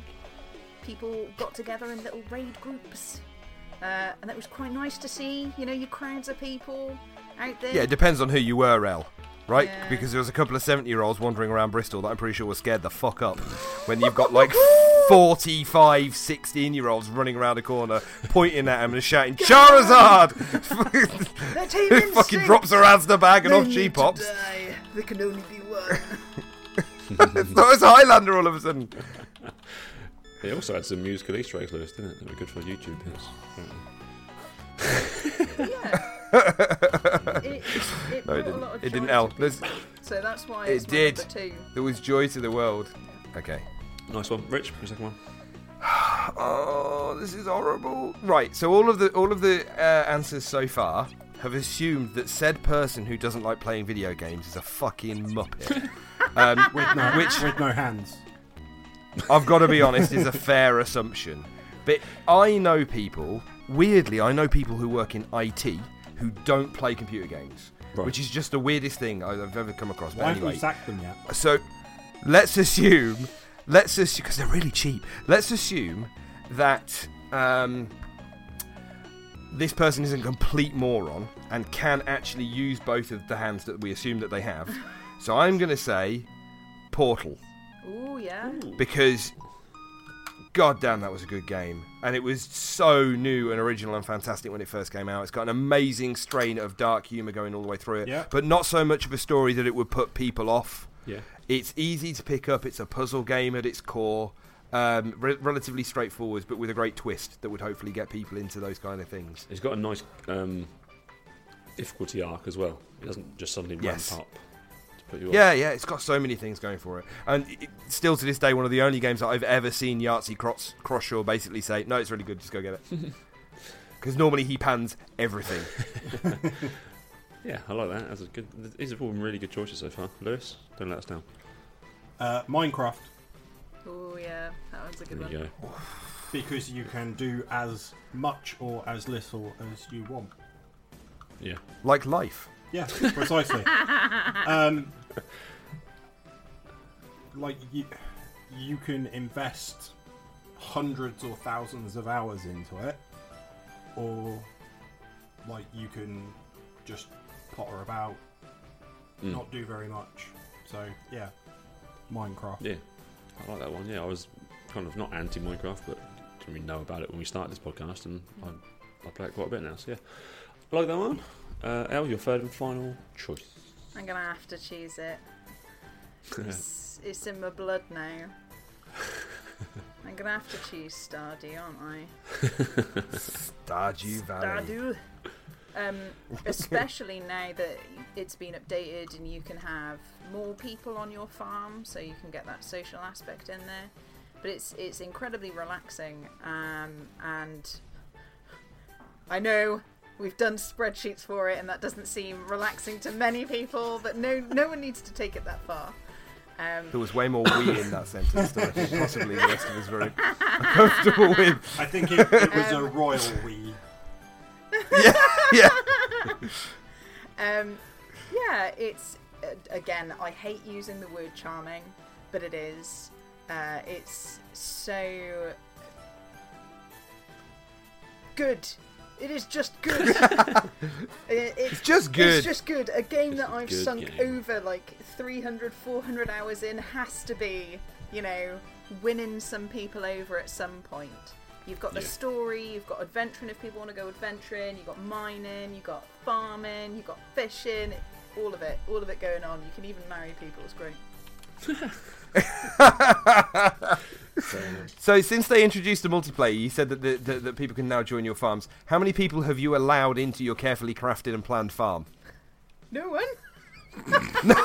People got together in little raid groups, and that was quite nice to see. You know, your crowds of people out there. Yeah, it depends on who you were, El, right? Yeah. Because there was a couple of 70-year-olds wandering around Bristol that I'm pretty sure were scared the fuck up when you've got like 45, 16-year-olds running around a corner, pointing at him and shouting, "Charizard!" Who fucking drops her Asda bag and off she pops. There can only be one. It's not as Highlander all of a sudden. They also had some musical Easter eggs, Lewis, didn't it? They were good for YouTube hits. Yeah. It brought a lot of joy. It didn't. So that's why it did. There was joy to the world. Okay. Nice one, Rich. The second one. Oh, this is horrible. Right. So all of the answers so far have assumed that said person who doesn't like playing video games is a fucking muppet. With no hands. I've got to be honest, is a fair assumption. But I know people who work in IT who don't play computer games, right, which is just the weirdest thing I've ever come across. Why haven't you sacked them yet? So let's assume because they're really cheap. Let's assume that this person is a complete moron and can actually use both of the hands that we assume that they have. So I'm going to say Portal. Ooh, yeah. Because, goddamn, that was a good game. And it was so new and original and fantastic when it first came out. It's got an amazing strain of dark humour going all the way through it. Yeah. But not so much of a story that it would put people off. Yeah. It's easy to pick up. It's a puzzle game at its core. Relatively straightforward, but with a great twist that would hopefully get people into those kind of things. It's got a nice difficulty arc as well. It doesn't just suddenly ramp up. Yeah, it's got so many things going for it. And still to this day, one of the only games that I've ever seen Yahtzee Crosshaw basically say, "No, it's really good, just go get it." Because normally he pans everything. Yeah, I like that. These have all been really good choices so far. Lewis, don't let us down. Minecraft. Oh, yeah, that one's a good one. Go. Because you can do as much or as little as you want. Yeah. Like life. Yeah, precisely. Like you can invest hundreds or thousands of hours into it, or like you can just potter about, not do very much. So yeah, Minecraft. Yeah, I like that one. Yeah, I was kind of not anti Minecraft, but didn't really know about it when we started this podcast, and I play it quite a bit now, so yeah. I like that one. Elle, your third and final choice. I'm going to have to choose it. It's in my blood now. I'm going to have to choose Stardew, aren't I? Stardew Valley. Stardew. Especially now that it's been updated and you can have more people on your farm, so you can get that social aspect in there. But it's incredibly relaxing, and I know we've done spreadsheets for it, and that doesn't seem relaxing to many people. But no one needs to take it that far. There was way more "we" in that sentence than I think possibly the rest of us were comfortable with. I think it was a royal "we." Yeah. It's again, I hate using the word charming, but it is. It's so good. It is just good. It's just good. It's just good. A game that I've sunk over like 300, 400 hours in has to be, winning some people over at some point. You've got the story, you've got adventuring if people want to go adventuring, you've got mining, you've got farming, you've got fishing, all of it going on. You can even marry people, it's great. So since they introduced the multiplayer, you said that that people can now join your farms. How many people have you allowed into your carefully crafted and planned farm? No one.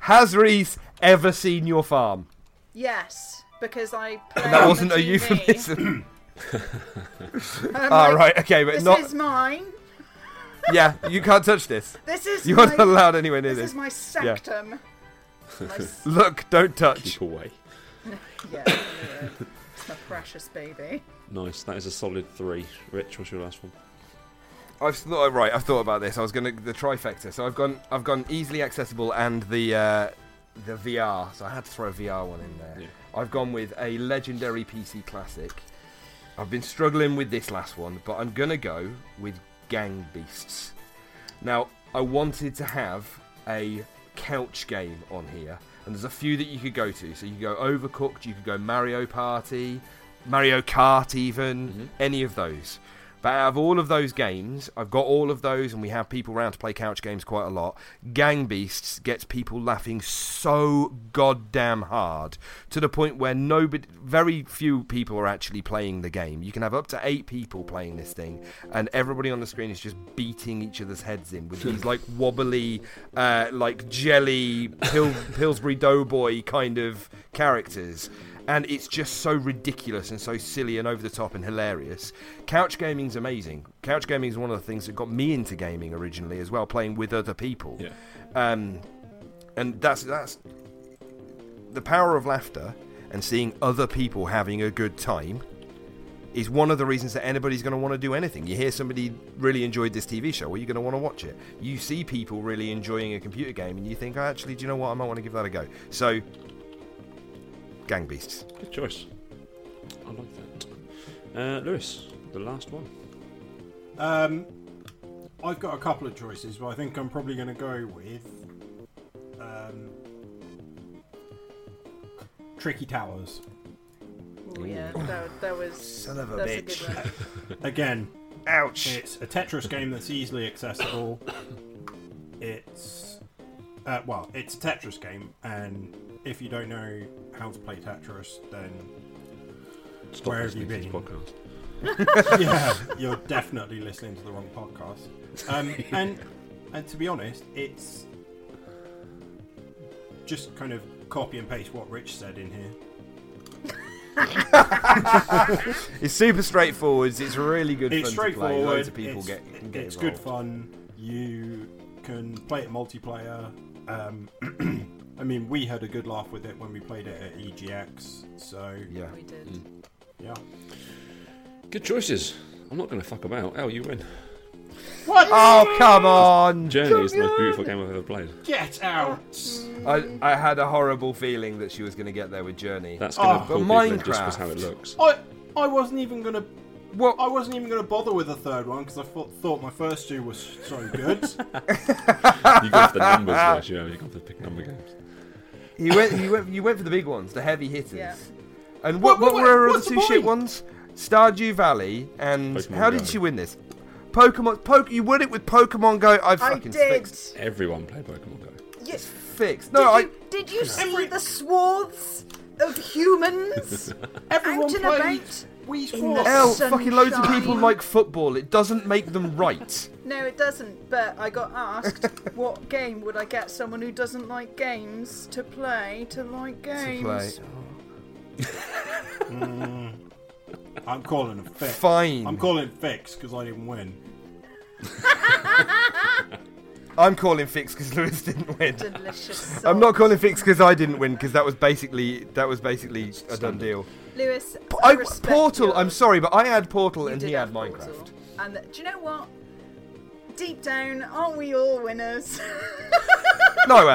Has Reese ever seen your farm? Yes, because I play. That wasn't a euphemism. Right, okay, but this is mine. Yeah, you can't touch this. You're not allowed anywhere near this. This is my sanctum. Yeah. Look, don't touch. Keep away. Yeah, it's a precious baby. Nice, that is a solid 3. Rich, what's your last one? I've thought about this. I was going to the trifecta. So I've gone easily accessible and the VR. So I had to throw a VR one in there. Yeah. I've gone with a legendary PC classic. I've been struggling with this last one, but I'm going to go with Gang Beasts. Now, I wanted to have a couch game on here, and there's a few that you could go to. So you could go Overcooked, you could go Mario Party, Mario Kart even, any of those. But out of all of those games, I've got all of those, and we have people around to play couch games quite a lot. Gang Beasts gets people laughing so goddamn hard, to the point where very few people are actually playing the game. You can have up to 8 people playing this thing, and everybody on the screen is just beating each other's heads in with these like wobbly, like jelly, Pillsbury Doughboy kind of characters. And it's just so ridiculous and so silly and over the top and hilarious. Couch gaming's amazing. Couch gaming is one of the things that got me into gaming originally as well, playing with other people. Yeah. And that's the power of laughter, and seeing other people having a good time is one of the reasons that anybody's going to want to do anything. You hear somebody really enjoyed this TV show, well, you're going to want to watch it. You see people really enjoying a computer game, and you think, oh, actually, do you know what? I might want to give that a go. So... Gang Beasts. Good choice. I like that. Lewis, the last one. I've got a couple of choices, but I think I'm probably going to go with Tricky Towers. Oh yeah, that was son of a bitch. A good one. Again, ouch! It's a Tetris game that's easily accessible. It's it's a Tetris game, and if you don't know how to play Tetris, then stop. Where have you been? Podcast. Yeah, you're definitely listening to the wrong podcast. And to be honest, it's just kind of copy and paste what Rich said in here. It's super straightforward. It's really good. It's fun straightforward. To play. Loads of people get it's involved. Good fun. You can play it multiplayer. I mean, we had a good laugh with it when we played it at EGX, so... Yeah. We did. Yeah. Good choices. I'm not going to fuck about. Oh, you win. What? Oh, come on! Journey is the most beautiful game I've ever played. Get out! I had a horrible feeling that she was going to get there with Journey. That's going to Minecraft. Just was how it looks. I wasn't even going to... Well, I wasn't even going to bother with the third one because I thought my first two was so good. You got off the numbers, right? You got off the big number games. You went for the big ones, the heavy hitters. Yeah. And what were the two shit ones? Stardew Valley and Pokemon how Go. Did she win this? Pokemon. You won it with Pokemon Go. I did. Everyone played Pokemon Go. Yes, fixed. No, did you see the swaths of humans out and about? Hell, fucking loads of people like football. It doesn't make them right. No, it doesn't. But I got asked, what game would I get someone who doesn't like games to play to like games? I'm calling a fix. Fine. I'm calling fix because I didn't win. I'm calling fix because Lewis didn't win. Delicious. I'm not calling fix because I didn't win because that was basically a done deal. Lewis, Portal. I'm sorry, but I had Portal and he had Minecraft. And do you know what? Deep down, aren't we all winners? No.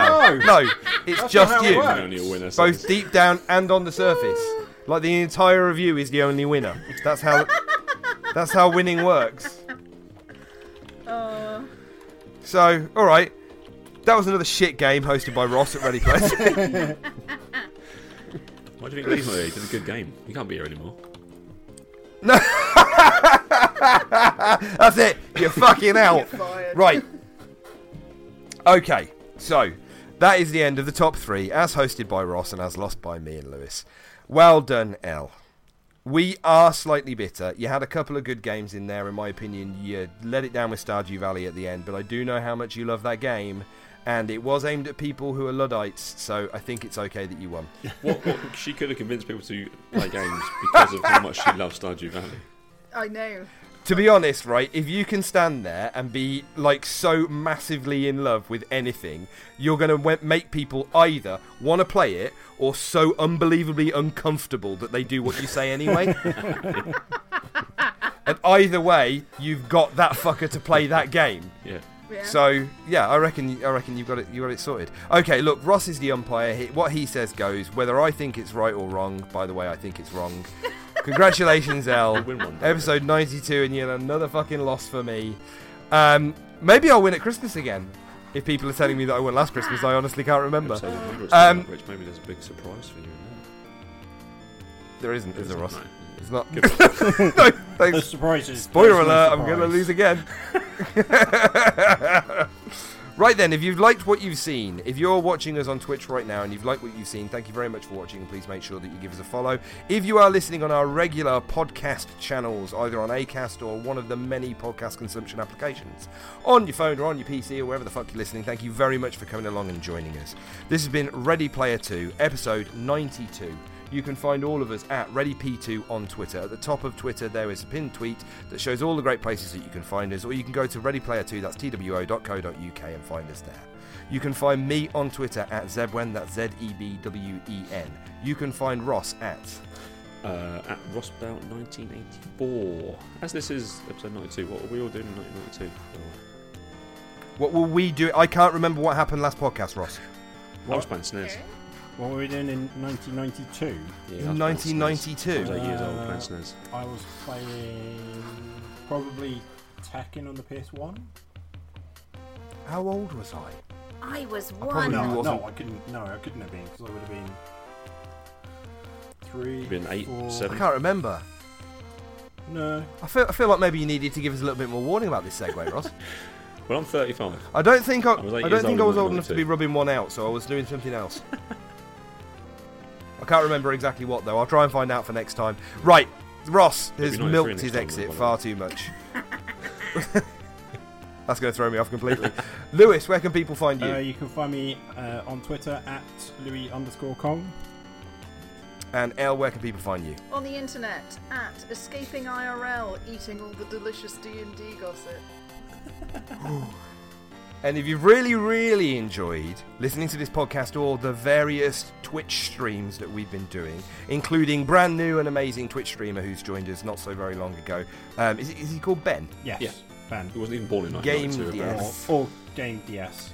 It's That's just you. I'm only a winner, both deep down and on the surface. Like the entire review is the only winner. That's how winning works. So, all right, that was another shit game hosted by Ross at Ready Player. Why do you think Lee did a good game? You can't be here anymore. No, that's it. You're fucking out. You're right. Okay, so that is the end of the top three, as hosted by Ross and as lost by me and Lewis. Well done, Elle. We are slightly bitter. You had a couple of good games in there, in my opinion. You let it down with Stardew Valley at the end, but I do know how much you love that game, and it was aimed at people who are Luddites, so I think it's okay that you won. What she could have convinced people to play games because of how much she loves Stardew Valley. I know. To be honest, right, if you can stand there and be, like, so massively in love with anything, you're going to make people either want to play it or so unbelievably uncomfortable that they do what you say anyway. And either way, you've got that fucker to play that game. Yeah. So, yeah, I reckon you've got it sorted. Okay, look, Ross is the umpire. What he says goes. Whether I think it's right or wrong, by the way, I think it's wrong. Congratulations, Elle. Episode 92, and yet another fucking loss for me. Maybe I'll win at Christmas again. If people are telling me that I won last Christmas, I honestly can't remember. Which maybe there's a big surprise for you. There isn't, is there, Ross? No. It's not. No, thanks. Surprises. Spoiler alert, I'm going to lose again. Right then, if you've liked what you've seen, if you're watching us on Twitch right now and you've liked what you've seen, thank you very much for watching, and please make sure that you give us a follow. If you are listening on our regular podcast channels, either on Acast or one of the many podcast consumption applications, on your phone or on your PC or wherever the fuck you're listening, thank you very much for coming along and joining us. This has been Ready Player 2, episode 92. You can find all of us at ReadyP2 on Twitter. At the top of Twitter, there is a pinned tweet that shows all the great places that you can find us, or you can go to ReadyPlayer2, that's two.co.uk, and find us there. You can find me on Twitter at Zebwen, that's ZEBWEN. You can find Ross at RossBout1984. As this is episode 92, what are we all doing in 1992? What will we do? I can't remember what happened last podcast, Ross. I was playing snares. What were we doing in 1992? Yeah, in 1992? I was 8 years old playing SNES. I was playing probably Tekken on the PS1. How old was I? I was one. I couldn't have been, because I would have been 3, 4, 7. I can't remember. No. I feel like maybe you needed to give us a little bit more warning about this segue, Ross. Well, I'm 35. I don't think I was old enough to be rubbing one out, so I was doing something else. I can't remember exactly what, though. I'll try and find out for next time. Right, Ross has milked his exit far too much. That's going to throw me off completely. Lewis, where can people find you? You can find me on Twitter at Louis_Kong. And Elle, where can people find you? On the internet at Escaping IRL, eating all the delicious D&D gossip. And if you've really, really enjoyed listening to this podcast or the various Twitch streams that we've been doing, including brand new and amazing Twitch streamer who's joined us not so very long ago, is he called Ben? Yes. Yeah. Ben. He wasn't even born in 1992. Game DS. Or Game DS.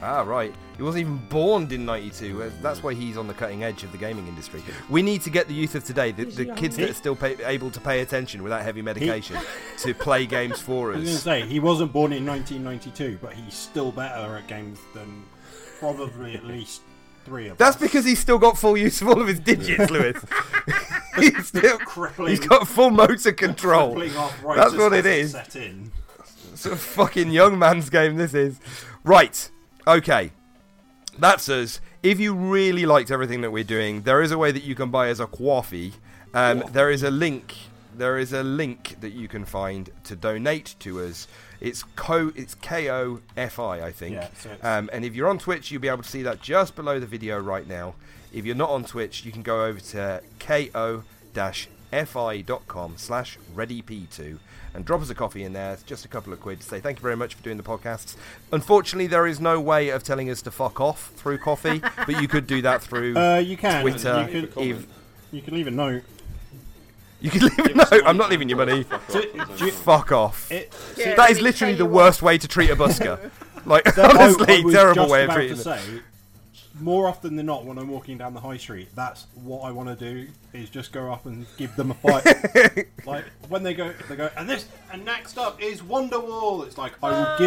Right. He wasn't even born in 1992. That's why he's on the cutting edge of the gaming industry. We need to get the youth of today, the kids that are still able to pay attention without heavy medication, to play games for us. I was going to say, he wasn't born in 1992, but he's still better at games than probably at least three of That's us. Because he's still got full use of all of his digits, Lewis. He's still crippling. He's got full motor control. That's what it is. Set in. It's a fucking young man's game, this is. Right. Okay. That's us. If you really liked everything that we're doing, there is a way that you can buy us a coffee. There is a link. There is a link that you can find to donate to us. It's KOFI, I think. Yeah, so and if you're on Twitch, you'll be able to see that just below the video right now. If you're not on Twitch, you can go over to ko-fi.com/readyp2 and drop us a coffee in there. It's just a couple of quid to say thank you very much for doing the podcasts. Unfortunately, there is no way of telling us to fuck off through coffee, but you could do that through Twitter. You can leave a note. You can leave a note. I'm not leaving you money. Fuck off. That is literally the worst way to treat a busker. Like, honestly, terrible way of treating it. More often than not, when I'm walking down the high street, that's what I want to do, is just go up and give them a fight. Like, when they go, and next up is Wonderwall. It's like, I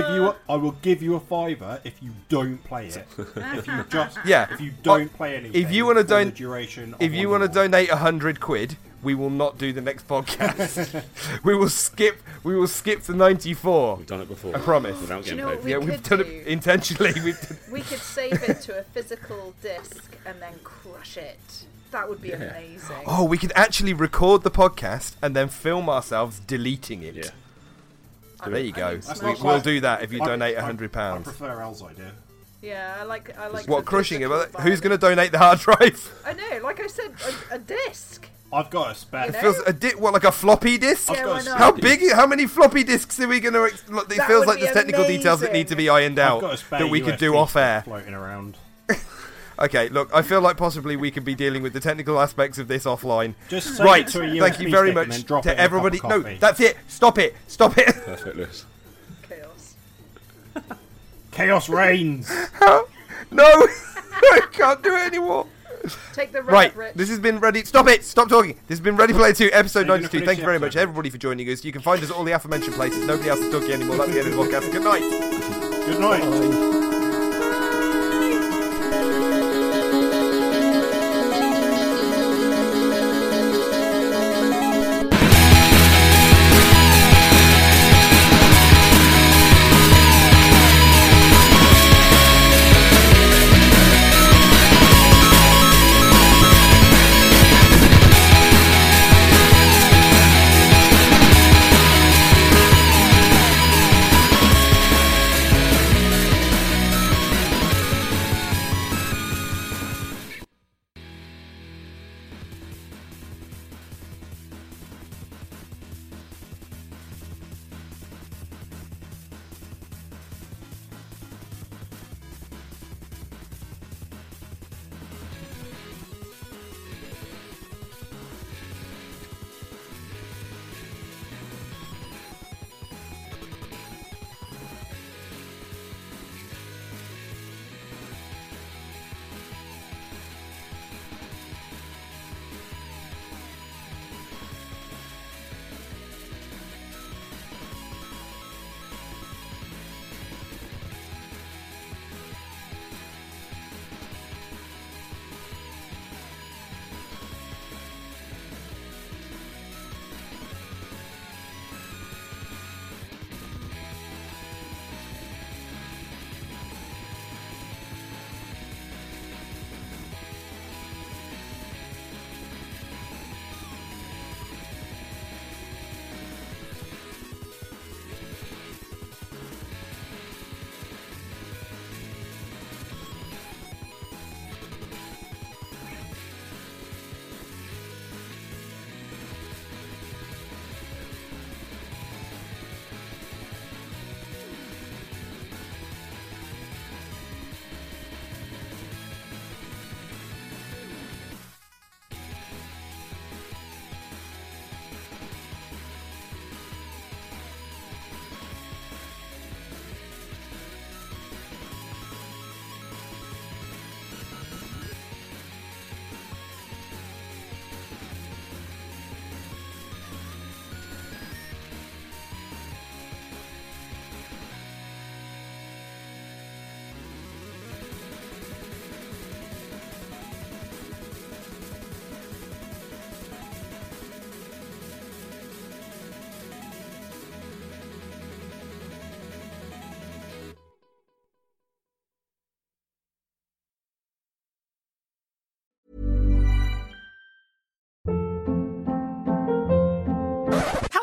will give you a fiver if you don't play it. If you don't play anything. If you want to donate 100 quid, we will not do the next podcast. We will skip the 94. We've done it before. I promise. Without getting paid. We've done it intentionally. We could save it to a physical disc and then crush it. That would be amazing. Oh, we could actually record the podcast and then film ourselves deleting it. Yeah. There you go. We'll do that if you donate £100. I prefer Al's idea. Yeah, I like. What, crushing it? Who's going to donate the hard drive? I know. Like I said, a disc. I've got a spare. You know? It feels like a floppy disc? Yeah, how big? How many floppy discs are we going to? It feels like there's technical details that need to be ironed out that we could do off air. Floating around. Okay, look, I feel like possibly we could be dealing with the technical aspects of this offline. Just send it to a USB thank you very much to everybody. No, that's it. Stop it. Perfect, Lewis. Chaos reigns. No, I can't do it anymore. Take the right. Rich. This has been Ready. Stop it. Stop talking. This has been Ready Player 2, episode 92. Thank you very much, everybody, for joining us. You can find us at all the aforementioned places. Nobody else is talking anymore. That's the end of the podcast. Good night. Good night. Bye.